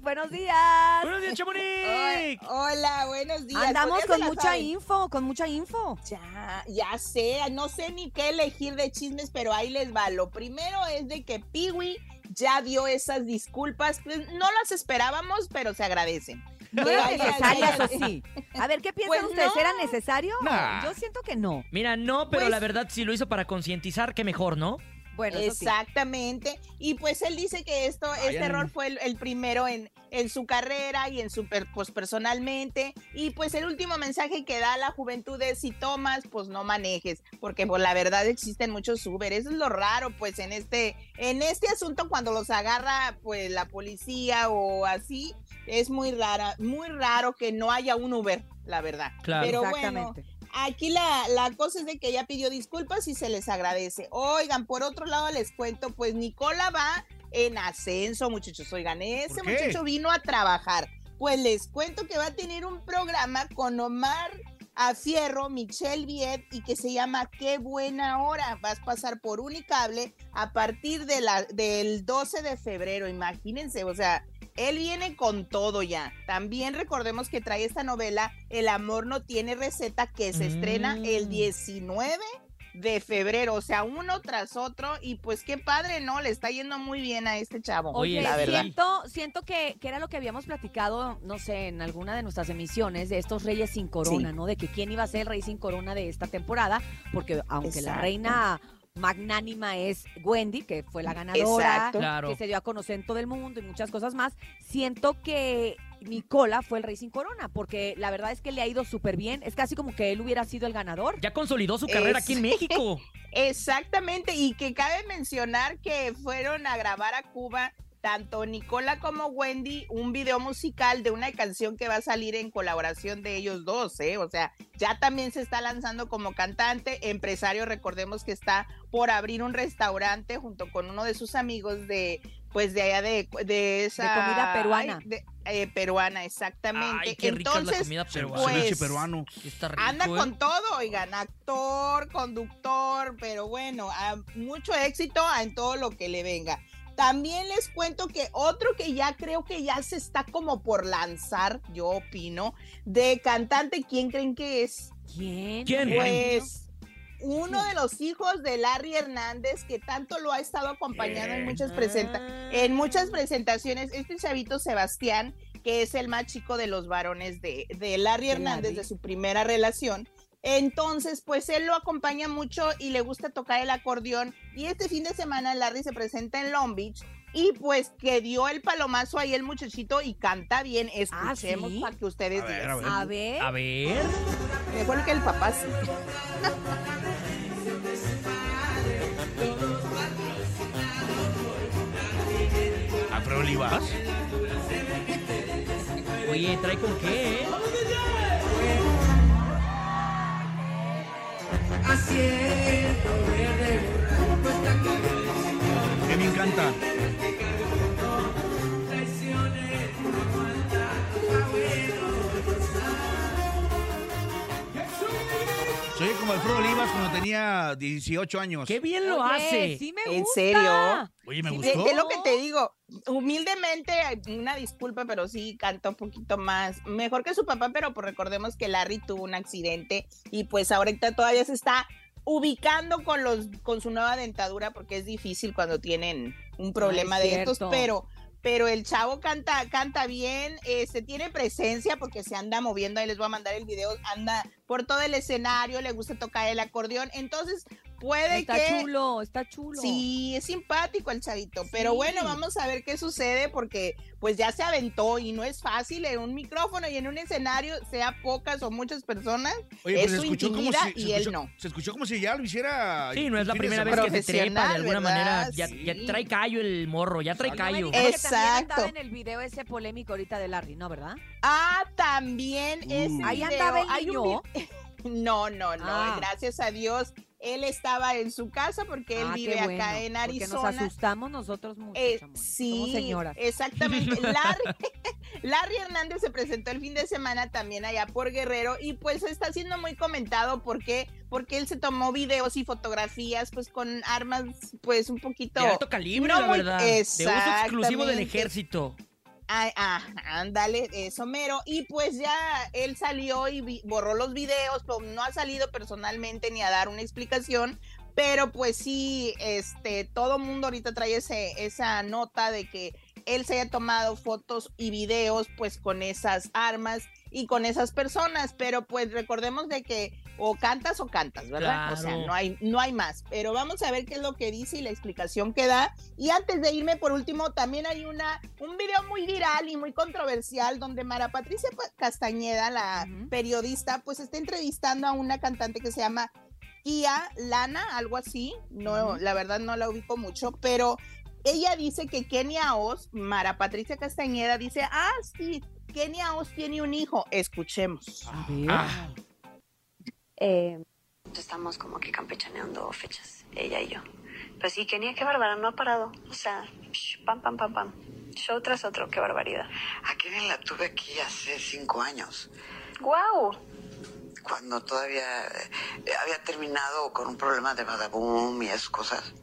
buenos días. Buenos días, Chamonic. Hola, buenos días. Andamos con mucha saben? info, con mucha info. Ya, ya sé, no sé ni qué elegir de chismes, pero ahí les va. Lo primero es de que Peewee ya dio esas disculpas, pues no las esperábamos, pero se agradecen. No eran necesarias, o sí. A ver, ¿qué piensan pues ustedes? No. ¿Era necesario? Nah. Yo siento que no. Mira, no, pero pues, la verdad, si lo hizo para concientizar, qué mejor, ¿no? Bueno, exactamente. Sí. Y pues él dice que esto, Ay, este no. error fue el, el primero en, en su carrera y en su pues personalmente. Y pues el último mensaje que da a la juventud es: si tomas, pues no manejes, porque pues, la verdad existen muchos Uber. Eso es lo raro, pues en este, en este asunto cuando los agarra pues la policía o así. Es muy rara, muy raro que no haya un Uber, la verdad. Claro, pero bueno, aquí la, la cosa es de que ella pidió disculpas y se les agradece. Oigan, por otro lado les cuento, pues Nicola va en ascenso, muchachos. Oigan, ese muchacho vino a trabajar. Pues les cuento que va a tener un programa con Omar a Fierro, Michelle Bied, y que se llama Qué buena hora. Vas a pasar por Unicable a partir de la, del doce de febrero, imagínense, o sea... Él viene con todo ya. También recordemos que trae esta novela El amor no tiene receta, que se mm. estrena el diecinueve de febrero. O sea, uno tras otro. Y pues qué padre, ¿no? Le está yendo muy bien a este chavo. Oye, la verdad. Siento, siento que, que era lo que habíamos platicado, no sé, en alguna de nuestras emisiones, de estos reyes sin corona, sí. ¿no? De que quién iba a ser el rey sin corona de esta temporada. Porque aunque Exacto. la reina... magnánima es Wendy, que fue la ganadora, Exacto, claro. que se dio a conocer en todo el mundo y muchas cosas más. Siento que Nicola fue el rey sin corona, porque la verdad es que le ha ido súper bien. Es casi como que él hubiera sido el ganador. Ya consolidó su carrera es... aquí en México. Exactamente, y que cabe mencionar que fueron a grabar a Cuba tanto Nicola como Wendy, un video musical de una canción que va a salir en colaboración de ellos dos, ¿eh? O sea, ya también se está lanzando como cantante, empresario. Recordemos que está por abrir un restaurante junto con uno de sus amigos de, pues de allá de, de esa... De comida peruana. De, eh, peruana, exactamente. Ay, qué rica es la comida peruana. Pues, peruano. Está rico, anda eh. con todo, oigan, actor, conductor, pero bueno, a, mucho éxito en todo lo que le venga. También les cuento que otro que ya creo que ya se está como por lanzar, yo opino, de cantante, ¿quién creen que es? ¿Quién? Pues uno de los hijos de Larry Hernández, que tanto lo ha estado acompañando en muchas, presenta- en muchas presentaciones. Este chavito Sebastián, que es el más chico de los varones de, de Larry Hernández, de su primera relación. Entonces, pues él lo acompaña mucho y le gusta tocar el acordeón. Y este fin de semana Larry se presenta en Long Beach y pues que dio el palomazo ahí el muchachito y canta bien. Escuchemos ¿Ah, sí? para que ustedes digan. A ver, a ver. Me acuerdo que el papá sí. ¿Alfredo Olivas? Oye, ¿trae con qué? Que me encanta. Soy como el Frodo Olivas cuando tenía dieciocho años. ¡Qué bien lo Oye, hace! Sí me gusta. ¿En serio? Oye, me sí, gustó. Es lo que te digo. Humildemente, una disculpa, pero sí canta un poquito más. Mejor que su papá, pero pues recordemos que Larry tuvo un accidente y pues ahorita todavía se está ubicando con, los, con su nueva dentadura, porque es difícil cuando tienen un problema Ay, de cierto. estos, pero... Pero el chavo canta, canta bien, este, tiene presencia porque se anda moviendo, ahí les voy a mandar el video, anda por todo el escenario, le gusta tocar el acordeón, entonces puede está que... Está chulo, está chulo. Sí, es simpático el chavito, sí. Pero bueno, vamos a ver qué sucede porque pues ya se aventó y no es fácil en un micrófono y en un escenario, sea pocas o muchas personas, Oye, es su intimida si, y escuchó, él no. Se escuchó como si ya lo hiciera... Sí, no es la primera vez que se trepa, de alguna ¿verdad? manera, ya, sí. ya trae callo el morro, ya trae callo. Es También andaba en el video ese polémico ahorita de Larry, ¿no, verdad? Ah, también uh. ese Ahí video. andaba el niño. Un... No, no, no, ah. gracias a Dios. Él estaba en su casa porque él ah, vive bueno, acá en Arizona. Porque nos asustamos nosotros mucho, eh, Sí, Somos señoras. exactamente. Larry, Larry Hernández se presentó el fin de semana también allá por Guerrero y pues está siendo muy comentado porque, porque él se tomó videos y fotografías pues con armas pues un poquito... de alto calibre, no, la verdad, de uso exclusivo del ejército. Ah, ándale, eso mero. Y pues ya él salió y vi, borró los videos, pero no ha salido personalmente ni a dar una explicación, pero pues sí, este, todo mundo ahorita trae ese, esa nota de que él se haya tomado fotos y videos pues con esas armas y con esas personas, pero pues recordemos de que o cantas o cantas, ¿verdad? Claro. O sea, no hay, no hay más, pero vamos a ver qué es lo que dice y la explicación que da. Y antes de irme, por último, también hay una un video muy viral y muy controversial donde Mara Patricia Castañeda, la uh-huh. periodista, pues está entrevistando a una cantante que se llama Kia Lana, algo así, no, uh-huh. la verdad no la ubico mucho, pero ella dice que Kenia Oz, Mara Patricia Castañeda, dice, ah, sí, Kenia Oz tiene un hijo. Escuchemos. Ah. Eh, estamos como que campechaneando fechas, ella y yo. Pero sí, Kenia, qué bárbara, no ha parado. O sea, psh, pam, pam, pam, pam. Show tras otro, qué barbaridad. A Kenia la tuve aquí hace cinco años. ¡Guau! Cuando todavía había terminado con un problema de Badabun y esas cosas.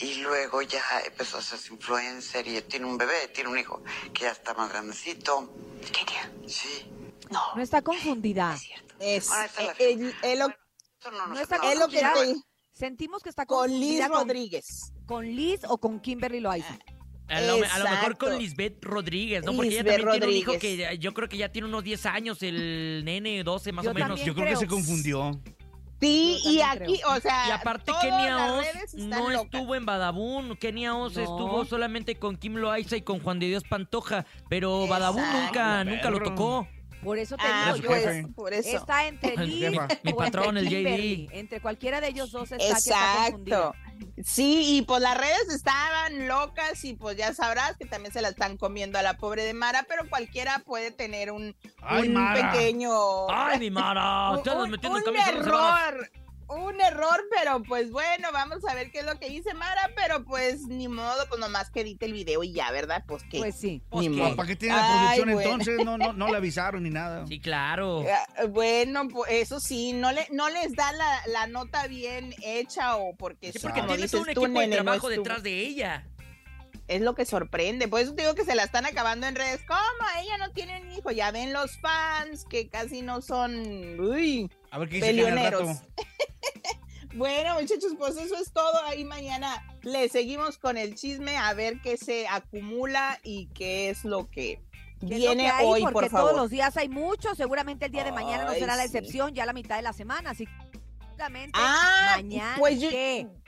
Y luego ya empezó a ser influencer y tiene un bebé, tiene un hijo que ya está más grandecito. Kenia. Sí. No. No está confundida. Es cierto. Es, bueno, está eh, el, el lo, bueno, no, no está confundida. Lo que te, sentimos que está con Liz Rodríguez. Con Liz o con Kimberly Loaiza. A lo, a lo mejor con Lisbeth Rodríguez, ¿no? Porque Lisbeth ella también Rodríguez. Tiene un hijo que yo creo que ya tiene unos diez años, el nene, doce más yo o menos. Yo creo, creo que se confundió. Sí, y aquí, creo. O sea... Y aparte, Kenia Oz no locas. Estuvo en Badabun. Kenia Oz no. estuvo solamente con Kim Loaiza y con Juan de Dios Pantoja, pero Badabun nunca, nunca lo tocó. Por eso te ah, digo, pues, por eso. Está entre Lee, mi patrón, el J D. Entre cualquiera de ellos dos está Exacto. que está confundido. Sí, y pues las redes estaban locas y pues ya sabrás que también se la están comiendo a la pobre de Mara, pero cualquiera puede tener un, Ay, un Mara. pequeño... ¡Ay, mi Mara! un, un, un error, un error, pero pues bueno, vamos a ver qué es lo que dice Mara, pero pues ni modo, pues nomás que edite el video y ya, ¿verdad? Pues que... Pues sí. Ni modo. ¿Para qué tiene la producción Ay, bueno. entonces? No, no, no le avisaron ni nada. Sí, claro. Bueno, pues eso sí, no le, no les da la, la nota bien hecha o porque... Sí, porque tienes un equipo de trabajo detrás de ella. Es lo que sorprende, por eso te digo que se la están acabando en redes. ¿Cómo? Ella no tiene un hijo. Ya ven los fans que casi no son... Uy, a ver qué dice peleoneros. Bueno, muchachos, pues eso es todo. Ahí mañana le seguimos con el chisme a ver qué se acumula y qué es lo que viene lo que hay, hoy, por favor. Porque todos los días hay mucho. Seguramente el día de mañana Ay, no será sí. la excepción, ya la mitad de la semana. Así que ah, mañana. Pues yo,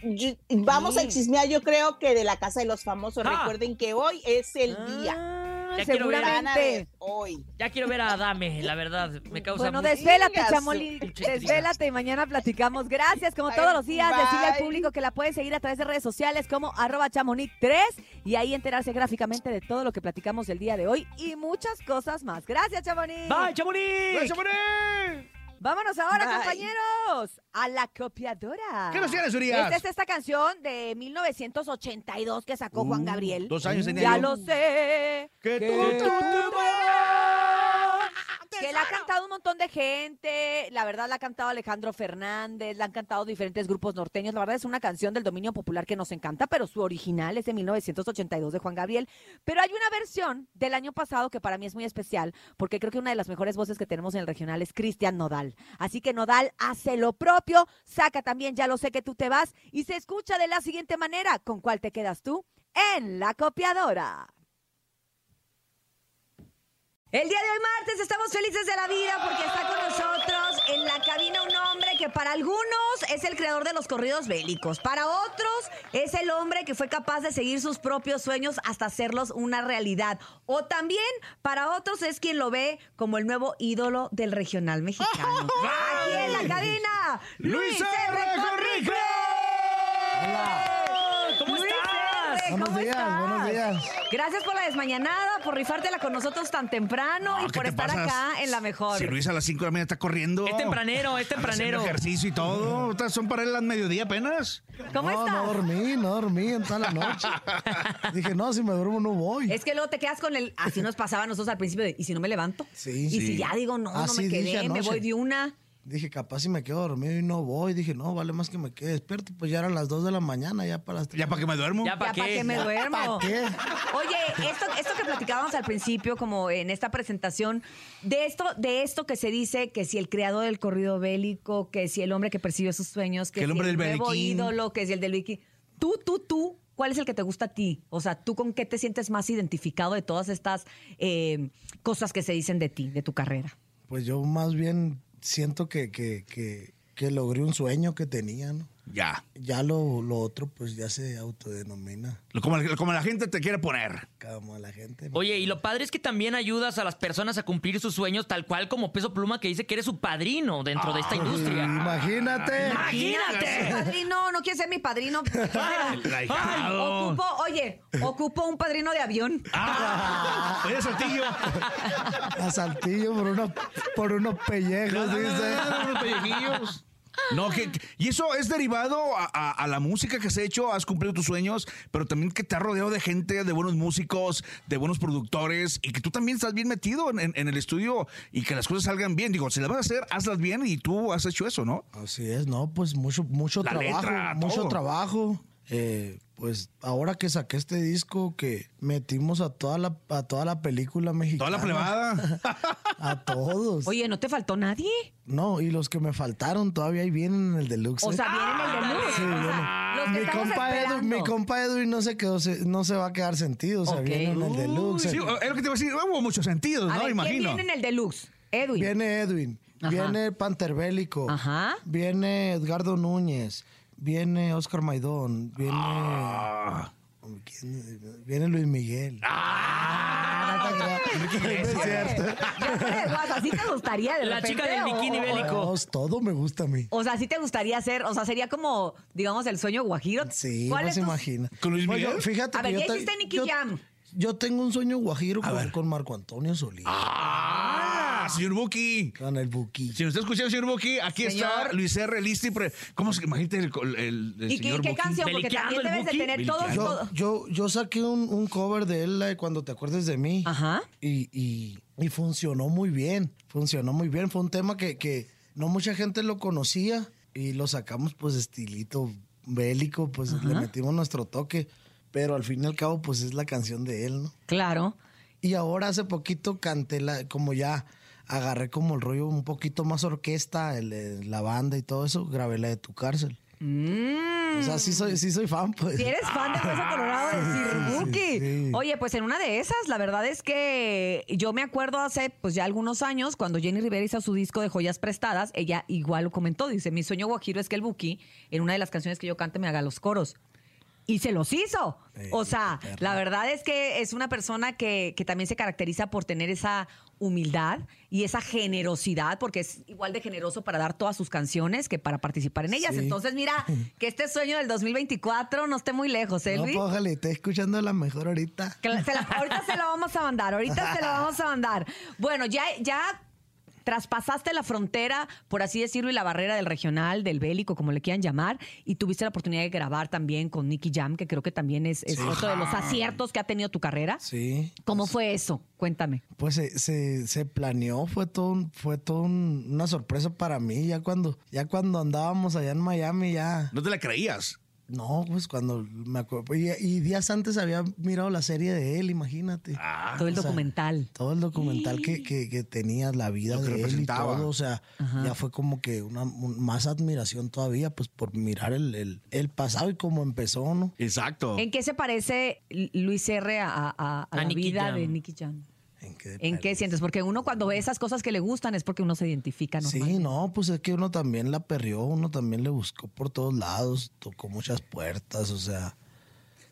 yo, vamos sí. a chismear, yo creo que de la Casa de los Famosos. Ah. Recuerden que hoy es el ah. día. Ya quiero ver a Adame hoy. Ya quiero ver a Adame, la verdad. Me causa Bueno, muy... desvélate, Chamolín. Desvélate y mañana platicamos. Gracias, como todos los días, Bye. decirle al público que la pueden seguir a través de redes sociales como arroba chamonic tres y ahí enterarse gráficamente de todo lo que platicamos el día de hoy y muchas cosas más. Gracias, Chamonic. Bye, Chamonic. Bye, Chamonic. Vámonos ahora, Bye. compañeros, a la copiadora. ¿Qué nos tienes, Urias? Esta es esta canción de mil novecientos ochenta y dos que sacó uh, Juan Gabriel. Dos años en ello. Ya lo sé. Que, que tú, tú, tú, tú Que la ha cantado un montón de gente. La verdad, la ha cantado Alejandro Fernández, la han cantado diferentes grupos norteños. La verdad, es una canción del dominio popular que nos encanta, pero su original es de mil novecientos ochenta y dos de Juan Gabriel. Pero hay una versión del año pasado que para mí es muy especial, porque creo que una de las mejores voces que tenemos en el regional es Cristian Nodal. Así que Nodal hace lo propio, saca también Ya lo sé que tú te vas, y se escucha de la siguiente manera. ¿Con cuál te quedas tú? En la copiadora. El día de hoy martes estamos felices de la vida porque está con nosotros en la cabina un hombre que para algunos es el creador de los corridos bélicos, para otros es el hombre que fue capaz de seguir sus propios sueños hasta hacerlos una realidad, o también para otros es quien lo ve como el nuevo ídolo del regional mexicano. Aquí en la cabina, Luis R. Conriquez. Hola. ¿Cómo estás? Buenos ¿cómo días, estás? Buenos días. Gracias por la desmañanada, por rifártela con nosotros tan temprano no, y por estar pasas? acá en La Mejor. Si Luis a las cinco de la mañana está corriendo. Es tempranero, es tempranero. Ejercicio y todo. Uh-huh. Son para él las mediodía apenas. ¿Cómo no, estás? No dormí, no dormí en toda la noche. Dije, no, si me duermo no voy. Es que luego te quedas con el... Así nos pasaba a nosotros al principio de, ¿y si no me levanto? Sí. Y sí. si ya digo, no, así no me quedé, me voy de una... Dije, capaz si me quedo dormido y no voy. Dije, no, vale más que me quede despierto. Pues ya eran las dos de la mañana, ya para las tres. ¿Ya para que me duermo? Ya para ¿Ya que me duermo. ¿Pa qué? Oye, esto, esto que platicábamos al principio, como en esta presentación, de esto, de esto que se dice que si el creador del corrido bélico, que si el hombre que persiguió sus sueños, que, que el, si el del nuevo Beliquín. ídolo, que si el del Wiki. Tú, tú, tú, ¿cuál es el que te gusta a ti? O sea, ¿tú con qué te sientes más identificado de todas estas eh, cosas que se dicen de ti, de tu carrera? Pues yo más bien... Siento que, que, que, que logré un sueño que tenía, ¿no? Ya. Ya lo, lo otro, pues ya se autodenomina. Como, como la gente te quiere poner. Como la gente. Oye, y lo padre es que también ayudas a las personas a cumplir sus sueños, tal cual como Peso Pluma, que dice que eres su padrino dentro ah, de esta industria. Imagínate. Imagínate. Padrino, no quiere ser mi padrino. Ay, ocupo, oye, ocupo un padrino de avión. Ah, oye, Saltillo. A Saltillo por unos, por unos pellejos, dice. Por unos pellejillos. No, que, que, y eso es derivado a, a, a la música que has hecho, has cumplido tus sueños, pero también que te has rodeado de gente, de buenos músicos, de buenos productores, y que tú también estás bien metido en, en, en el estudio y que las cosas salgan bien. Digo, si las vas a hacer, hazlas bien, y tú has hecho eso, ¿no? Así es, no, pues mucho, mucho la trabajo, letra, mucho todo. trabajo. Eh, pues ahora que saqué este disco, que metimos a toda la, a toda la película mexicana. Toda la plebada. A todos. Oye, ¿no te faltó nadie? No, y los que me faltaron todavía ahí vienen en el deluxe. O sea, vienen en el deluxe. Sí, vienen. Los que mi, compa Edwin, mi compa Edwin no se quedó, no se va a quedar sentido. O sea, okay. vienen en el deluxe. Sí, es lo que te iba a decir, hubo muchos sentidos, a ¿no? Ver, Imagino. ¿Quién viene en el deluxe? Edwin. Viene Edwin. Ajá. Viene Panterbélico. Ajá. Viene Edgardo Núñez. Viene Oscar Maidón, viene. Ah. Viene Luis Miguel. ¡Ah! No es cierto. Así te gustaría de la repente, chica del bikini o, bélico. O, o, todo me gusta a mí. O sea, sí te gustaría ser, o sea, sería como, digamos, el sueño guajiro. Sí, ¿cuál no se imagina? Con Luis Miguel. Oye, fíjate. A ver, ya hiciste Nicky Jam. Yo tengo un sueño guajiro con, con Marco Antonio Solís. ¡Ah! Señor Buki. Con el Buki. Si nos está escuchando, señor Buki, aquí señor. está Luis R. Listi. ¿Cómo se imagínate el, el, el, el ¿Y señor qué, qué canción? Porque también debes de tener todos. Yo, yo, yo saqué un, un cover de él, de Cuando te acuerdes de mí. Ajá. Y, y, y funcionó muy bien. Funcionó muy bien. Fue un tema que, que no mucha gente lo conocía y lo sacamos pues estilito bélico, pues Ajá. le metimos nuestro toque. Pero al fin y al cabo pues es la canción de él, ¿no? Claro. Y ahora hace poquito canté la, como ya... Agarré como el rollo un poquito más orquesta, el, la banda y todo eso. Grabé la de Tu Cárcel. Mm. O sea, sí soy, sí soy fan, pues. Si ¿Sí eres fan de Peso Colorado de Sir sí, sí, sí. Oye, pues en una de esas, la verdad es que yo me acuerdo hace pues ya algunos años, cuando Jenny Rivera hizo su disco de Joyas Prestadas, ella igual lo comentó. Dice, mi sueño guajiro es que el Buki, en una de las canciones que yo cante, me haga los coros. Y se los hizo. Sí, o sea, la verdad es que es una persona que, que también se caracteriza por tener esa humildad y esa generosidad, porque es igual de generoso para dar todas sus canciones que para participar en ellas. Sí. Entonces, mira, que este sueño del dos mil veinticuatro no esté muy lejos, ¿eh, Luis? No, pues, ojalá, esté escuchando La Mejor ahorita. Que se la, ahorita se la vamos a mandar, ahorita se la vamos a mandar. Bueno, ya... ya traspasaste la frontera, por así decirlo, y la barrera del regional, del bélico, como le quieran llamar, y tuviste la oportunidad de grabar también con Nicky Jam, que creo que también es, es otro de los aciertos que ha tenido tu carrera. Sí. ¿Cómo pues, fue eso? Cuéntame. Pues se, se, se planeó, fue todo, un, fue todo un, una sorpresa para mí, ya cuando, ya cuando andábamos allá en Miami ya... ¿No te la creías? No, pues cuando me acuerdo. Y, y días antes había mirado la serie de él, imagínate. Ah, todo el o sea, documental. Todo el documental que, que, que tenía, la vida de él y todo. O sea, Ajá. ya fue como que una un, más admiración todavía, pues por mirar el, el, el pasado y cómo empezó, ¿no? Exacto. ¿En qué se parece Luis R. a, a, a, a la Nicky vida Jam. de Nicky Jam? ¿En qué, ¿En qué sientes? Porque uno cuando ve esas cosas que le gustan es porque uno se identifica, ¿no? Sí, no, pues es que uno también la perrió, uno también le buscó por todos lados, tocó muchas puertas, o sea...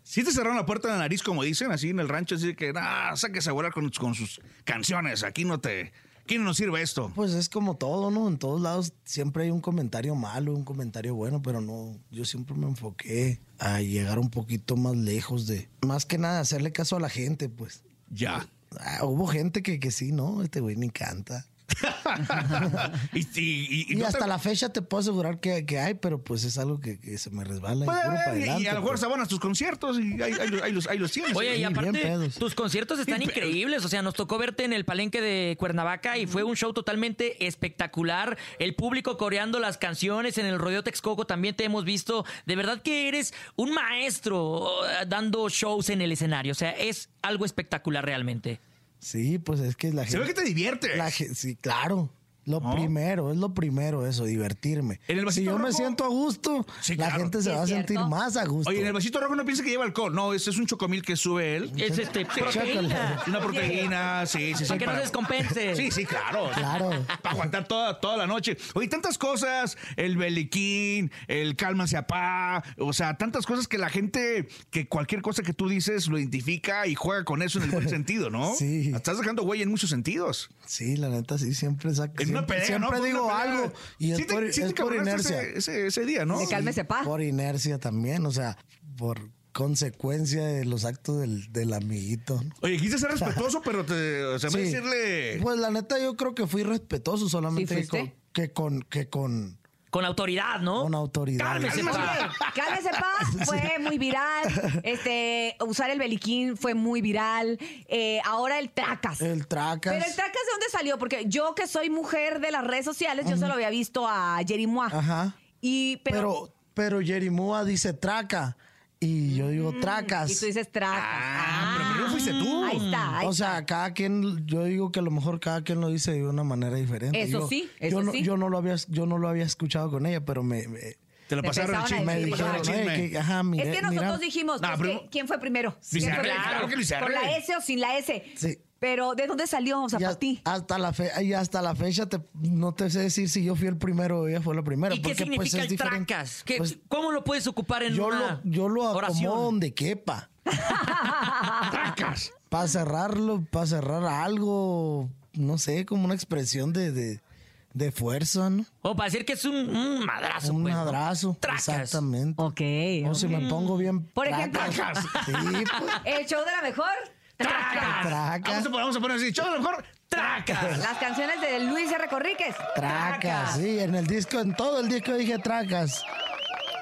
Sí te cerraron la puerta de la nariz, como dicen, así en el rancho, así que, ah, sáquese a volar con, con sus canciones, aquí no te... ¿Qué nos sirve esto? Pues es como todo, ¿no? En todos lados siempre hay un comentario malo, un comentario bueno, pero no, yo siempre me enfoqué a llegar un poquito más lejos de... Más que nada, hacerle caso a la gente, pues. Ya. Ah, hubo gente que, que sí, ¿no? Este güey ni canta. y, y, y, y hasta no te... la fecha te puedo asegurar que, que hay, pero pues es algo que, que se me resbala. Pues, y, ver, adelante, y a lo mejor se van a tus conciertos y ahí, ahí, ahí, los, ahí los tienes. Oye, sí, y aparte, tus conciertos están sí, increíbles. O sea, nos tocó verte en el Palenque de Cuernavaca y fue un show totalmente espectacular. El público coreando las canciones en el Rodeo Texcoco también te hemos visto. De verdad que eres un maestro dando shows en el escenario. O sea, es algo espectacular realmente. Sí, pues es que la gente... Se ve que te diviertes. La, sí, claro. Lo oh. primero, es lo primero eso, divertirme. ¿En el vasito si yo rojo? Me siento a gusto, sí, la claro. gente se va a sentir cierto? Más a gusto. Oye, en el vasito rojo no piensa que lleva alcohol. No, ese es un chocomil que sube él. Es este proteína. Una proteína, sí, sí, sí. Para que no se descompense. Sí, sí, claro. Claro. Para aguantar toda, toda la noche. Oye, tantas cosas, el beliquín, el cálmase apá, o sea, tantas cosas que la gente, que cualquier cosa que tú dices lo identifica y juega con eso en el buen sentido, ¿no? Sí. Estás dejando güey en muchos sentidos. Sí, la neta, sí, siempre saca. Sí. Una pelea, siempre ¿no? digo una pelea. Algo y es, sí te, por, sí es por inercia ese, ese, ese día, ¿no? Cálmese, pa. Por inercia también, o sea, por consecuencia de los actos del, del amiguito. Oye, quise ser respetuoso, pero te, o sea, sí. me decirle... Pues la neta yo creo que fui respetuoso solamente ¿Sí con, que con... Que con Con autoridad, ¿no? Con autoridad. Cálmese, pa. Cálmese, pa. Fue muy viral. Este, usar el beliquín fue muy viral. Eh, ahora el tracas. El tracas. Pero el tracas, ¿de dónde salió? Porque yo, que soy mujer de las redes sociales, uh-huh. yo se lo había visto a Jerimoa. Ajá. Y, pero... Pero, pero Jerimoa dice traca. Y yo digo tracas. Y tú dices tracas. Ah, ah, pero no fuiste tú. Ahí está. Ahí o sea, está. Cada quien, yo digo que a lo mejor cada quien lo dice de una manera diferente. Eso yo, sí, eso yo no, sí. Yo no, lo había, yo no lo había escuchado con ella, pero me... me Te lo pasaron el chisme. Me dijeron, chisme. Que, ajá, mire, es que nosotros mira. dijimos, nah, pues, que, ¿quién fue primero? ¿Quién fue primero? Claro que Luis R. ¿Con la S o sin la S? Sí. Pero, ¿de dónde salió? O sea, para ti. Hasta la fe, y hasta la fecha te, no te sé decir si yo fui el primero o ella fue la primera. ¿Y porque, qué significa pues, el trancas? ¿Qué, pues, ¿Cómo lo puedes ocupar en yo una lo, Yo lo oración? Acomodo donde quepa. ¡Trancas! Para cerrarlo, para cerrar algo, no sé, como una expresión de... de De fuerza, ¿no? O para decir que es un, un madrazo. Un pues, madrazo, ¿no? Tracas. Exactamente. Ok. O okay. si me pongo bien... Por ejemplo... Tracas. Sí, pues. El show de la mejor... Tracas. Tracas. Vamos a, vamos a poner así, show de la mejor... Tracas. Las canciones de Luis R. Conriquez. Tracas. Tracas, sí. En el disco, en todo el disco dije tracas.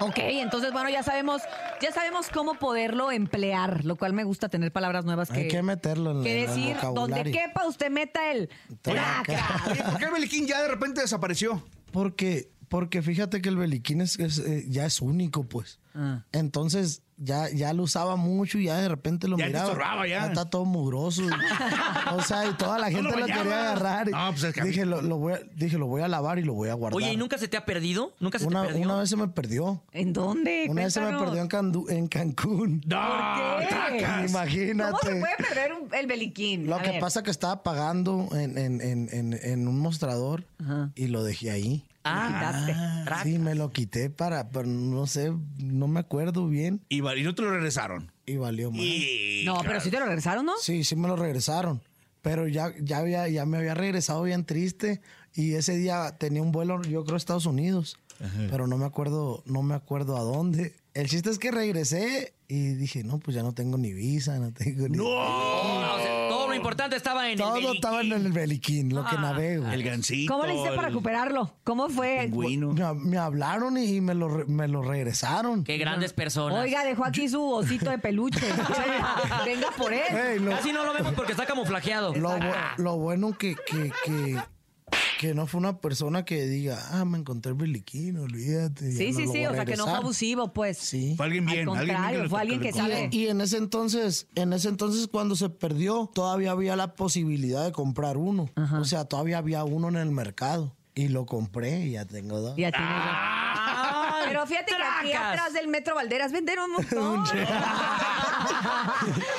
Ok, entonces, bueno, ya sabemos... Ya sabemos cómo poderlo emplear, lo cual me gusta tener palabras nuevas que... Hay que meterlo en que decir, el donde quepa, usted meta el... ¡Traca! ¿Por qué el beliquín ya de repente desapareció? Porque, porque fíjate que el beliquín es, es, eh, ya es único, pues. Ah. Entonces, ya, ya lo usaba mucho y ya de repente lo ya miraba. Te estorbaba, ya. Ya está todo mugroso. Y, o sea, y toda la gente no lo, lo quería agarrar. No, pues es que dije, lo, lo voy a, dije, lo voy a lavar y lo voy a guardar. Oye, ¿y nunca se te ha perdido? ¿Nunca se una, te perdió? Una vez se me perdió. ¿En dónde? Una Péntanos. vez se me perdió en, Candu, en Cancún. No, ¿por qué? Tracas. Imagínate. ¿Cómo se puede perder un, el beliquín? Lo a que ver. pasa que estaba pagando en, en, en, en, en un mostrador Ajá. y lo dejé ahí. Ah, ah sí, me lo quité para, pero no sé, no me acuerdo bien. Y, y no te lo regresaron. Y valió mal. Y... No, claro. pero sí te lo regresaron, ¿no? Sí, sí me lo regresaron. Pero ya, ya, había, ya me había regresado bien triste. Y ese día tenía un vuelo, yo creo, a Estados Unidos. Ajá. Pero no me acuerdo, no me acuerdo a dónde. El chiste es que regresé y dije, no, pues ya no tengo ni visa, no tengo ni... ¡No! no o sea, todo lo importante estaba en todo el beliquín. Todo estaba en el beliquín, lo ah, que navego. El gancito. ¿Cómo le hiciste el... para recuperarlo? ¿Cómo fue? Pingüino. Me, me hablaron y me lo, me lo regresaron. ¡Qué grandes personas! Oiga, dejó aquí su osito de peluche. Venga por él. Hey, lo... Casi no lo vemos porque está camuflajeado. Lo, bu lo bueno que... que, que... Que no fue una persona que diga, ah, me encontré el beliquín, olvídate. Sí, sí, sí, o sea, que no fue abusivo, pues. Sí. Fue alguien bien. Al contrario, alguien bien fue alguien que sabe. Y, y en ese entonces, en ese entonces cuando se perdió, todavía había la posibilidad de comprar uno. Ajá. O sea, todavía había uno en el mercado. Y lo compré y ya tengo dos. Ya tengo dos. Ah, pero fíjate Tracas. que aquí atrás del Metro Valderas vendieron un montón.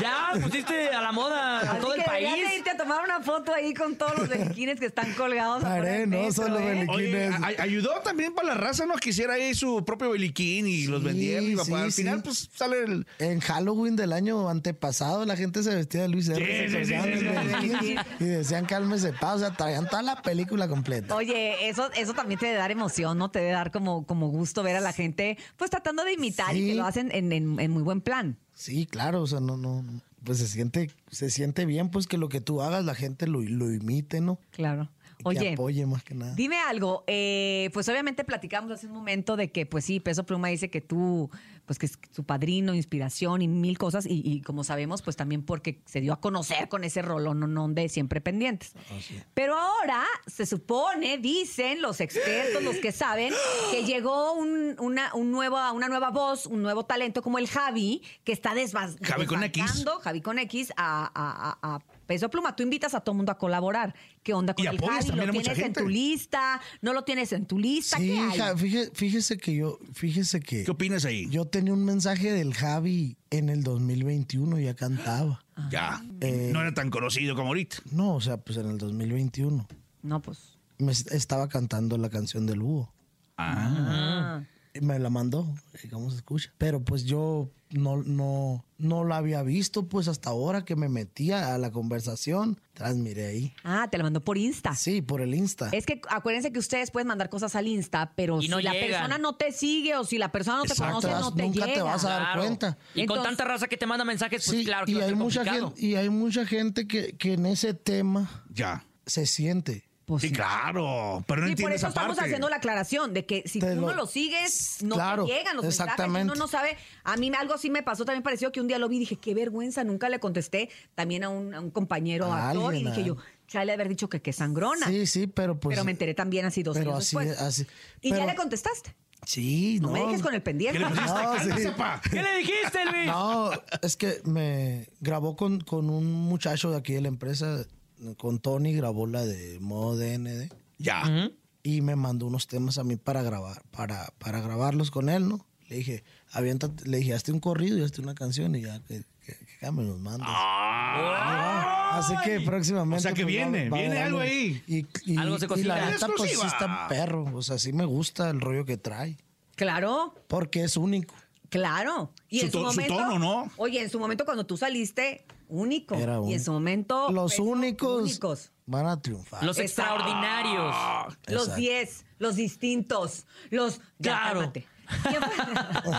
Ya pusiste a la moda a todo el país. Así que irte a tomar una foto ahí con todos los beliquines que están colgados. Paré, no son los beliquines. Ayudó también para la raza, ¿no? Que hiciera ahí su propio beliquín y sí, los vendieron. Y sí, al final, sí. pues, sale el... En Halloween del año antepasado, la gente se vestía de Luis R. Sí, sí, sí, sí, sí, sí. Y decían, cálmese, pa. O sea, traían toda la película completa. Oye, eso, eso también te debe dar emoción, ¿no? Te debe dar como, como gusto ver a la gente, pues, tratando de imitar, sí, y que lo hacen en, en, en muy buen plan. Sí, claro, o sea, no, no, pues se siente, se siente bien, pues, que lo que tú hagas la gente lo, lo imite, ¿no? Claro. Oye, que apoye más que nada. Dime algo, eh, pues obviamente platicamos hace un momento de que, pues sí, Peso Pluma dice que tú, pues que es su padrino, inspiración y mil cosas, y, y como sabemos, pues también porque se dio a conocer con ese rolón de Siempre Pendientes. Oh, sí. Pero ahora se supone, dicen los expertos, los que saben, que llegó un, una, un nuevo, una nueva voz, un nuevo talento como el Javi, que está desbas- Javi con X. Javi con X a... a, a, a Peso Pluma, tú invitas a todo el mundo a colaborar. ¿Qué onda con el Javi? ¿Lo tienes en tu lista? ¿No lo tienes en tu lista? Sí, ¿qué hay? Ja, fíjese, fíjese que yo, fíjese que... ¿Qué opinas ahí? Yo tenía un mensaje del Javi en el dos mil veintiuno, ya cantaba. Ah. Ya, eh, no era tan conocido como ahorita. No, o sea, pues en el dos mil veintiuno. No, pues... Me estaba cantando la canción del búho. Ah. ah. Me la mandó, ¿cómo se escucha? Pero pues yo no, no, no la había visto, pues hasta ahora que me metía a la conversación, tras miré ahí. Ah, te la mandó por Insta. Sí, por el Insta. Es que acuérdense que ustedes pueden mandar cosas al Insta, pero y si no la llegan. persona no te sigue o si la persona no Exacto. te conoce, no te Nunca llega. te vas a dar claro. cuenta. Y Entonces, con tanta raza que te manda mensajes, pues sí, claro que y va a ser complicado. Gente, y hay mucha gente que, que en ese tema ya se siente. Posible. Sí, claro, pero no sí, entiendes esa parte. Por eso estamos haciendo la aclaración de que si te tú lo... no lo sigues, no claro, te llegan los mensajes. Uno no sabe. A mí algo sí me pasó, también pareció que un día lo vi y dije, qué vergüenza, nunca le contesté también a un, a un compañero a actor alguien, y dije yo, chale, haber dicho que qué sangrona. Sí, sí, pero pues... Pero me enteré también así dos años así, después. Así, y pero... ya le contestaste. Sí, no. No me dejes con el pendiente. ¿Qué le dijiste, no, sí. ¿Qué le dijiste, Luis? No, es que me grabó con, con un muchacho de aquí de la empresa... Con Tony grabó la de modo D N D. Ya. Uh-huh. Y me mandó unos temas a mí para grabar, para, para grabarlos con él, ¿no? Le dije, aviéntate, le dije, hazte un corrido y hazte una canción y ya que, que, que me los mandas. Ah, así que próximamente. O sea que pues, viene, va, va viene algo ahí. Y, y, algo se cocina. Y la neta, pues sí está perro. O sea, sí me gusta el rollo que trae. Claro. Porque es único. Claro. Y su, en su, to, momento, su tono, ¿no? Oye, en su momento cuando tú saliste. Único. Era único. Y en su momento... Los únicos, únicos van a triunfar. Los Exacto. extraordinarios. Exacto. Los diez, los distintos, los... Claro.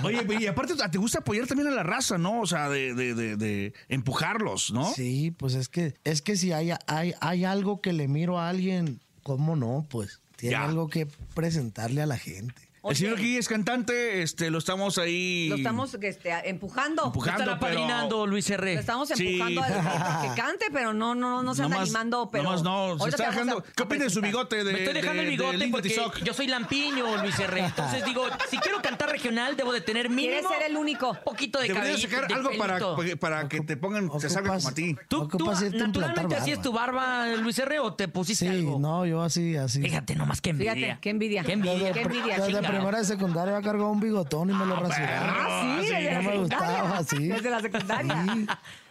Oye, y aparte te gusta apoyar también a la raza, ¿no? O sea, de, de, de, de empujarlos, ¿no? Sí, pues es que es que si hay, hay, hay algo que le miro a alguien, ¿cómo no? Pues tiene ya. algo que presentarle a la gente. Okay. El señor aquí es cantante, este, lo estamos ahí... Lo estamos este, empujando. Empujando, Está apadrinando, pero... Luis R. Lo estamos empujando sí. a que cante, pero no, no, no se anda animando. Pero nomás no, se está dejando... A, ¿Qué opinas de su bigote? De, Me estoy dejando de, el bigote de, de porque yo soy lampiño, Luis R. Entonces digo, si quiero cantar regional, debo de tener mínimo... Quieres ser el único. Poquito de cabello, sacar de algo pelito. para, para que te pongan... Ocupas, se salga como a ti. ¿Tú, tú naturalmente hacías tu barba, Luis R., o te pusiste sí, algo? Sí, no, yo así, así. Fíjate nomás, qué envidia. Fíjate, qué envidia. Qué envidia, primera de secundaria cargó un bigotón y me lo rasuraba. Ah, sí, sí, desde no me gustaba así. Desde la secundaria. Sí.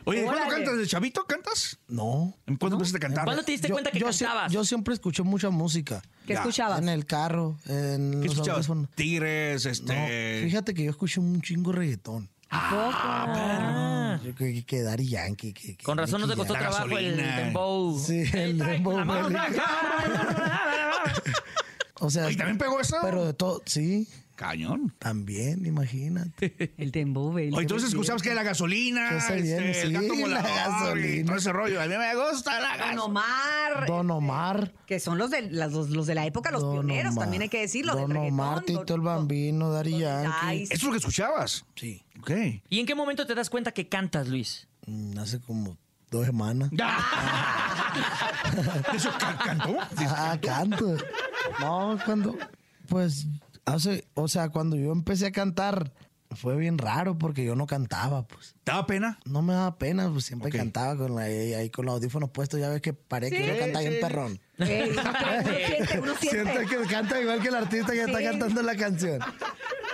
Oye, ¿cuándo cantas? ¿De chavito cantas? No. ¿Cuándo no? empezaste a cantar? ¿Cuándo te diste yo, cuenta que yo cantabas? Si, yo siempre escuché mucha música. ¿Qué ya. escuchabas? En el carro, en ¿Qué los escuchabas? Audífonos. Tigres, este... No, fíjate que yo escuché un chingo reggaetón. Ah, pero... Que, que Daddy Yankee. Que, que Con razón Nicky no te costó Jam. Trabajo el dembow. Sí, el dembow. O sea, ¿y también pegó eso? Pero de todo, sí. Cañón. También, imagínate. El dembow, el Entonces escuchamos que la gasolina, que se viene, este, sí, el gato volador, la gasolina. Todo ese rollo. A mí me gusta la gasolina. Don Omar. Don Omar. Que son los de, las, los, los de la época, los Don pioneros, Omar. También hay que decirlo. Don Omar, Tito el Bambino, Daddy Yankee. ¿Eso es lo que escuchabas? Sí. Ok. ¿Y en qué momento te das cuenta que cantas, Luis? Mm, hace como dos semanas. ¿Eso can- cantó? Ah, canto. No, cuando, pues, hace, o sea, cuando yo empecé a cantar, fue bien raro porque yo no cantaba, pues. ¿Te daba pena? No me daba pena, pues siempre okay. cantaba con la, ahí con los audífonos puestos, ya ves que parece sí, que yo cantaba sí. bien perrón. Sí, sí, uno siente, uno siente. Siento que canta igual que el artista que sí. está cantando la canción.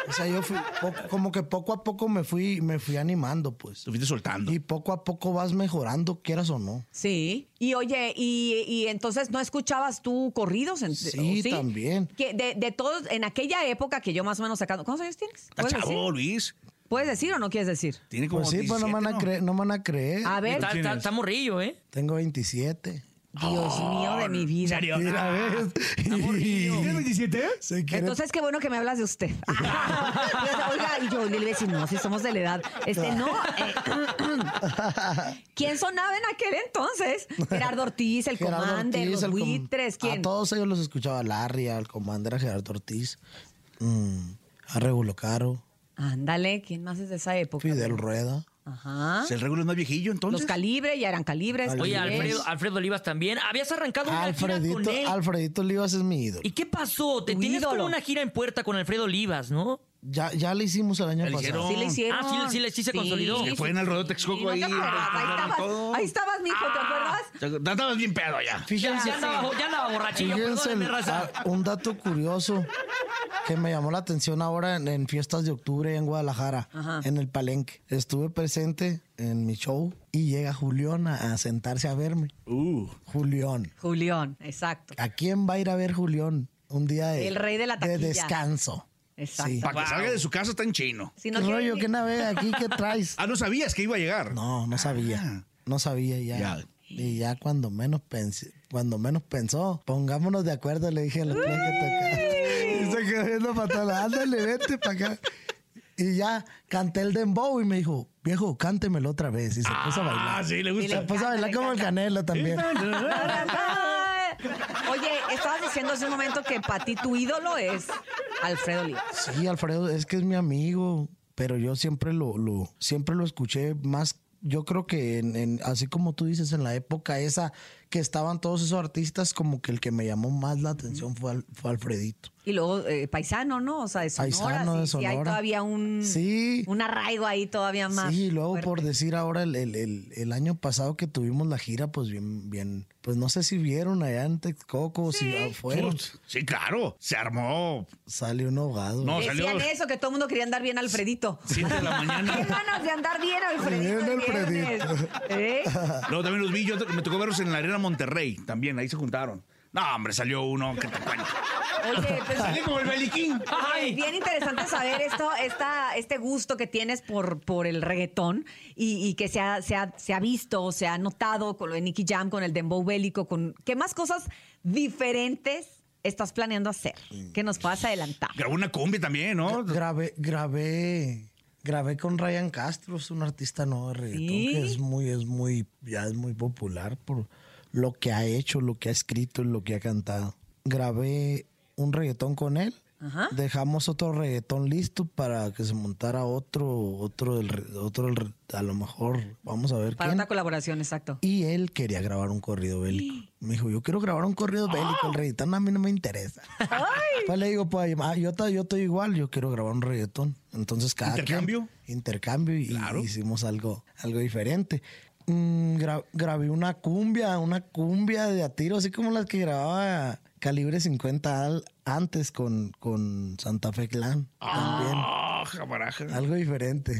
O sea, yo fui poco, como que poco a poco me fui, me fui animando, pues. Te fuiste soltando. Y poco a poco vas mejorando, quieras o no. Sí. Y oye, y, y entonces ¿no escuchabas tú corridos? En, sí, sí, también. Que de, de todos, en aquella época que yo más o menos sacando. ¿Cuántos años tienes? Está chavo, Luis. ¿Puedes decir o no quieres decir? Tiene como pues sí, veintisiete, pues no van a creer, no van a creer. A ver, está, está, está morrillo, ¿eh? Tengo veintisiete. Dios oh, mío de mi vida. ¿En serio? Mira, ¿ves? ¿Tienes veintisiete? Entonces, qué bueno que me hablas de usted. Oiga, y yo, y le decía, no, si somos de la edad. Este, no. Eh, ¿Quién sonaba en aquel entonces? Gerardo Ortiz, El Commander, Ortiz, los el Buitres, com ¿quién? A todos ellos los escuchaba, Larry, El Commander, a Gerardo Ortiz, mm, a Regulo Caro. Ándale, ¿quién más es de esa época? Fidel Rueda. Ajá. ¿El Regulo es más viejillo entonces? Los Calibre, ya eran Calibres. Oye, Alfredo, Alfredo Olivas también. Habías arrancado una gira con él. Alfredito Olivas es mi ídolo. ¿Y qué pasó? Te tienes como una gira en puerta con Alfredo Olivas, ¿no? Ya, ya le hicimos el año pasado. Hicieron. Sí le hicieron. Ah, sí, sí, sí se sí, consolidó. Se fue sí, en el rodeo Texcoco sí, ahí. No te ahí estabas, ahí estabas, mijo, ah, ¿te acuerdas? Estabas bien pedo ya. Fíjense. Ya andaba, ya andaba borrachillo. Fíjense el, a, un dato curioso que me llamó la atención ahora en, en fiestas de octubre en Guadalajara, ajá, en el Palenque. Estuve presente en mi show y llega Julián a, a sentarse a verme. Uh. Julián. Julián, exacto. ¿A quién va a ir a ver Julián un día de, el rey de, la de descanso? Exacto. Sí. Para que wow, salga de su casa está en chino. Si no ¿Qué rollo? ¿Qué nave aquí? ¿Qué traes? Ah, ¿no sabías que iba a llegar? No, no sabía. No sabía ya. ya. Y ya cuando menos pensé, cuando menos pensó, pongámonos de acuerdo, le dije a la que tocar. Y se quedó viendo fatal. Ándale, vete para acá. Y ya canté el dembow y me dijo, viejo, cántemelo otra vez. Y se ah, puso a bailar. Ah, sí, le gusta. Y se puso a bailar como el Canelo también. Oye, estabas diciendo hace un momento que para ti tu ídolo es Alfredo Olivas. Sí, Alfredo, es que es mi amigo, pero yo siempre lo, lo, siempre lo escuché más. Yo creo que, en, en, así como tú dices, en la época esa que estaban todos esos artistas, como que el que me llamó más la atención fue, al, fue Alfredito. Y luego, eh, paisano, ¿no? O sea, de Sonora. Paisano sí, de Sonora. Sí, hay todavía un, sí, un arraigo ahí todavía más. Sí, y luego fuerte, por decir ahora, el, el, el, el año pasado que tuvimos la gira, pues bien, bien, pues no sé si vieron allá en Texcoco, sí, si fueron. Sí, claro, se armó. Salió un ahogado. No, decían salió eso, que todo el mundo quería andar bien Alfredito. Siete de la mañana. ¿Qué ganas de andar bien Alfredito? ¿Eh? Luego también los vi, yo me tocó verlos en la Arena Monterrey también, ahí se juntaron. No, hombre, salió uno que te cuento. Oye, pues, salió como el Beliquín. Ay. Bien interesante saber esto, esta, este gusto que tienes por, por el reggaetón y, y que se ha, se, ha, se ha visto, se ha notado con lo de Nicky Jam, con el dembow bélico, con qué más cosas diferentes estás planeando hacer, que nos puedas adelantar. Grabó una cumbia también, ¿no? Grabé, grabé. Grabé con Ryan Castro, es un artista nuevo de reggaetón, ¿sí? Que es muy, es muy, ya es muy popular por lo que ha hecho, lo que ha escrito y lo que ha cantado. Grabé un reggaetón con él. Ajá. Dejamos otro reggaetón listo para que se montara otro, otro, del, otro del, a lo mejor, vamos a ver. Para quién. Una colaboración, exacto. Y él quería grabar un corrido bélico. Sí. Me dijo, yo quiero grabar un corrido oh. bélico, el reggaetón a mí no me interesa. Ay. Pues le digo, pues ah, yo, yo estoy igual, yo quiero grabar un reggaetón. Entonces cada intercambio. Quien, intercambio y claro, hicimos algo, algo diferente. Mm, gra grabé una cumbia, una cumbia de a tiro, así como las que grababa Calibre cincuenta al, antes con, con Santa Fe Clan. Ah, también. Algo diferente.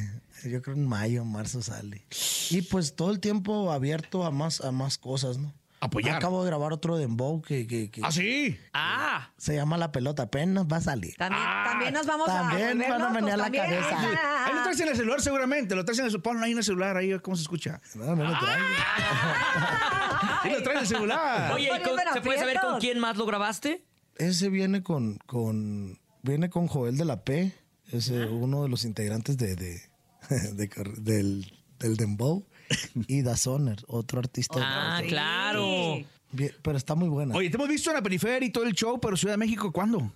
Yo creo en mayo, marzo sale. Y pues todo el tiempo abierto a más, a más cosas, ¿no? Apoyar. Acabo de grabar otro dembow que... que, que ¿ah, sí? Que ah. Se llama La Pelota, apenas va a salir. También, ah, también nos vamos también a... También van a venir a la también. Cabeza. Ah. Ahí lo traes en el celular seguramente, lo traes en el celular, no hay un celular ahí, ¿cómo se escucha? No, no lo traes. Ah. Sí, lo traes en el celular. Oye, ¿y con, ¿se puede saber con quién más lo grabaste? Ese viene con... con viene con Joel de la P, es ah. uno de los integrantes de, de, de, de del, del dembow. Y Dazoner, otro artista. Ah, claro. Bien, pero está muy buena. Oye, te hemos visto en la periferia y todo el show, pero Ciudad de México, ¿cuándo?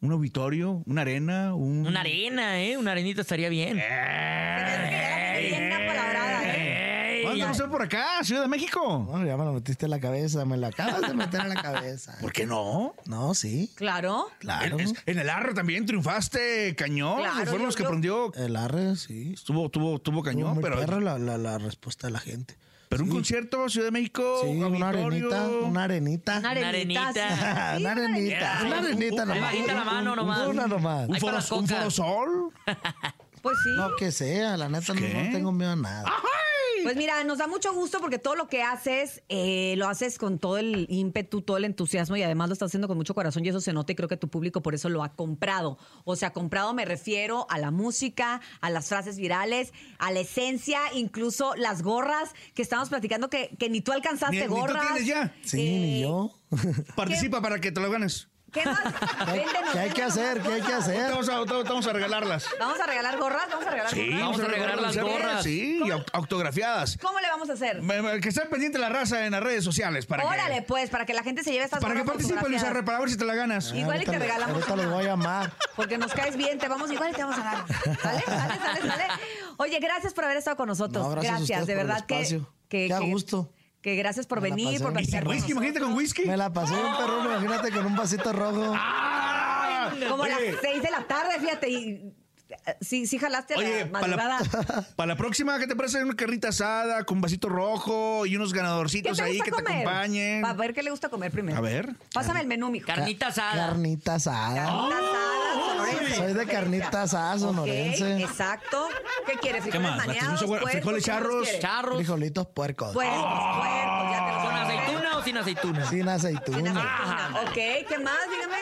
¿Un auditorio? ¿Una arena? Un... Una arena, ¿eh? Una arenita estaría bien. Eh, eh, eh, eh, eh, eh, eh, eh, eh, no sé por acá, Ciudad de México. No, ya me lo metiste en la cabeza, me la acabas de meter en la cabeza. ¿Por qué no? No, sí. Claro. Claro. En, en el Arre también triunfaste cañón. Claro, fueron los que yo... prendió. El Arre, sí. Estuvo, tuvo, tuvo cañón, pero. El Arre, la, la, la respuesta de la gente. Pero sí. Un concierto, Ciudad de México, sí, un una arenita, una arenita. Una arenita. Una arenita. Una arenita, sí, una arenita, una arenita nomás. Una arenita la mano nomás. Una nomás. Un foro, un foro sol. Pues sí. No, que sea, la neta no, no tengo miedo a nada. ¡Ay! Pues mira, nos da mucho gusto porque todo lo que haces, eh, lo haces con todo el ímpetu, todo el entusiasmo y además lo estás haciendo con mucho corazón y eso se nota y creo que tu público por eso lo ha comprado. O sea, comprado me refiero a la música, a las frases virales, a la esencia, incluso las gorras que estábamos platicando que, que ni tú alcanzaste ni, gorras. Ni tú tienes ya. Sí, eh, ni yo. Participa para que te lo ganes. ¿Qué más? ¿Qué hay que hacer? ¿Qué hay que hacer? Vamos a, vamos a regalarlas. ¿Vamos a regalar gorras? ¿Vamos a regalar gorras? Sí, vamos a regalar las gorras. Sí, autografiadas. ¿Cómo le vamos a hacer? Que estén pendiente la raza en las redes sociales. Para Órale, que, pues, para que la gente se lleve estas gorras. Para que participe, Luis R., para ver si te la ganas. Ah, igual y te regalamos. Ahorita les voy a llamar. Porque nos caes bien, te vamos igual y te vamos a ganar. ¿Vale? Sale, sale, sale. Oye, gracias por haber estado con nosotros. No, gracias, gracias de verdad que. Qué que, gusto. Que gracias por me venir, por platicar. Whisky, imagínate con whisky. Me la pasé un perro, imagínate con un vasito rojo. ¡Ah! Como oye, a las seis de la tarde, fíjate. Y, sí, sí jalaste oye, la madrugada. Para, para la próxima, ¿qué te parece? Una carnita asada con un vasito rojo y unos ganadorcitos ahí que comer? Te acompañen. A ver qué le gusta comer primero. A ver. Pásame el menú, mi carnita asada. Carnita asada. Carnita asada. Oh, sonorense. Soy de carnita asada, sonorense. Okay, exacto. ¿Qué quieres? ¿Frijoles ¿Qué más? Maneados, puercos, frijoles charros, charros. Frijolitos puercos. Puercos, oh. puercos. Ya te los ¿Con aceituna o sin aceituna? Sin aceituna. Sin aceituna. Ah. Ok, ¿qué más? Dígame.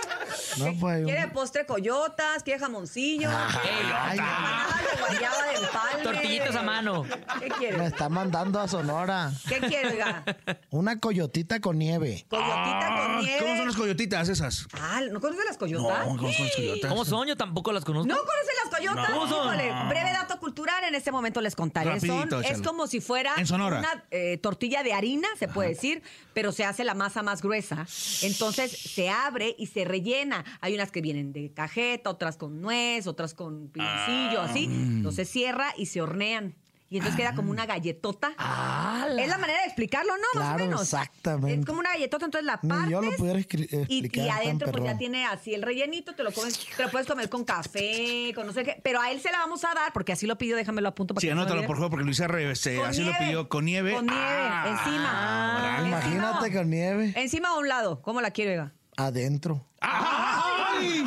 No, pues, ¿quiere postre coyotas? ¿Quiere jamoncillo? Ah, ay, de guayaba de empalme. Tortillitas a mano. ¿Qué quiere? Me está mandando a Sonora. ¿Qué quiere, oiga? Una coyotita con nieve. Coyotita ah, con nieve. ¿Cómo son las coyotitas esas? Ah, ¿no conoces las coyotas? No, ¿cómo son las coyotas? ¿Cómo son? Yo tampoco las conozco. ¿No conoces las coyotas? No. ¿Cómo son? Híjole, breve dato cultural, en este momento les contaré. Rapidito, son, es como si fuera en Sonora. Una eh, tortilla de harina, se puede decir, pero se hace la masa más gruesa. Entonces se abre y se rellena. Hay unas que vienen de cajeta, otras con nuez, otras con piloncillo, ah, así. Entonces cierra y se hornean. Y entonces ah, queda como una galletota. Ah, la... Es la manera de explicarlo, ¿no? Claro, más o menos. Exactamente. Es como una galletota, entonces la partes. Ni yo lo pudiera explicar. Y, y adentro pues ya tiene así el rellenito, te lo comes, te lo puedes comer con café, con no sé qué. Pero a él se la vamos a dar, porque así lo pidió, déjamelo apunto para sí, que anótalo, no por favor, porque Luis R. Este, así nieve, lo pidió, con nieve. Con nieve, ah, encima. Ah, ah, imagínate encima, con nieve. Encima o a un lado, ¿cómo la quiere, Eva? Adentro. ¡Ay!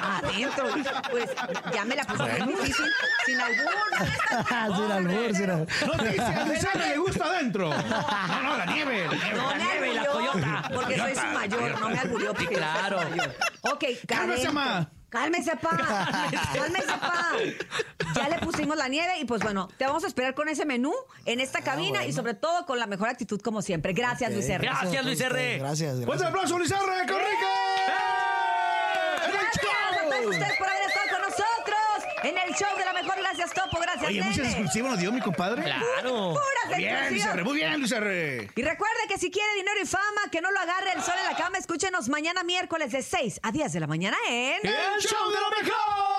Adentro. Pues ya me la puse bueno, muy difícil. Sin albur. Sin albur, sin albur. No, te dice, a Luisana le gusta adentro. No, no, la nieve. La nieve no, la me nieve, alburió, la coyota. Porque la coyota, soy su mayor, coyota. No me alburió. Porque claro. Ok, cálmese, ma. Cálmese, pa. Cálmese, pa. Ya le pusimos la nieve y pues bueno, te vamos a esperar con ese menú en esta cabina ah, bueno, y sobre todo con la mejor actitud como siempre. Gracias, okay. Luis R. Gracias, gracias, Luis R. Gracias, gracias. Fuerte aplauso, Luis R. ¡Conriquez! Gracias a todos ustedes por haber estado con nosotros. En el show de La Mejor, gracias, Topo, gracias, Oye, nene. Muchas exclusivas nos dio mi compadre. Claro. Puras exclusivas. Muy bien, Luis R., muy bien, Luis R. Y recuerde que si quiere dinero y fama, que no lo agarre el sol en la cama, escúchenos mañana miércoles de seis a diez de la mañana en... ¡El show de La Mejor!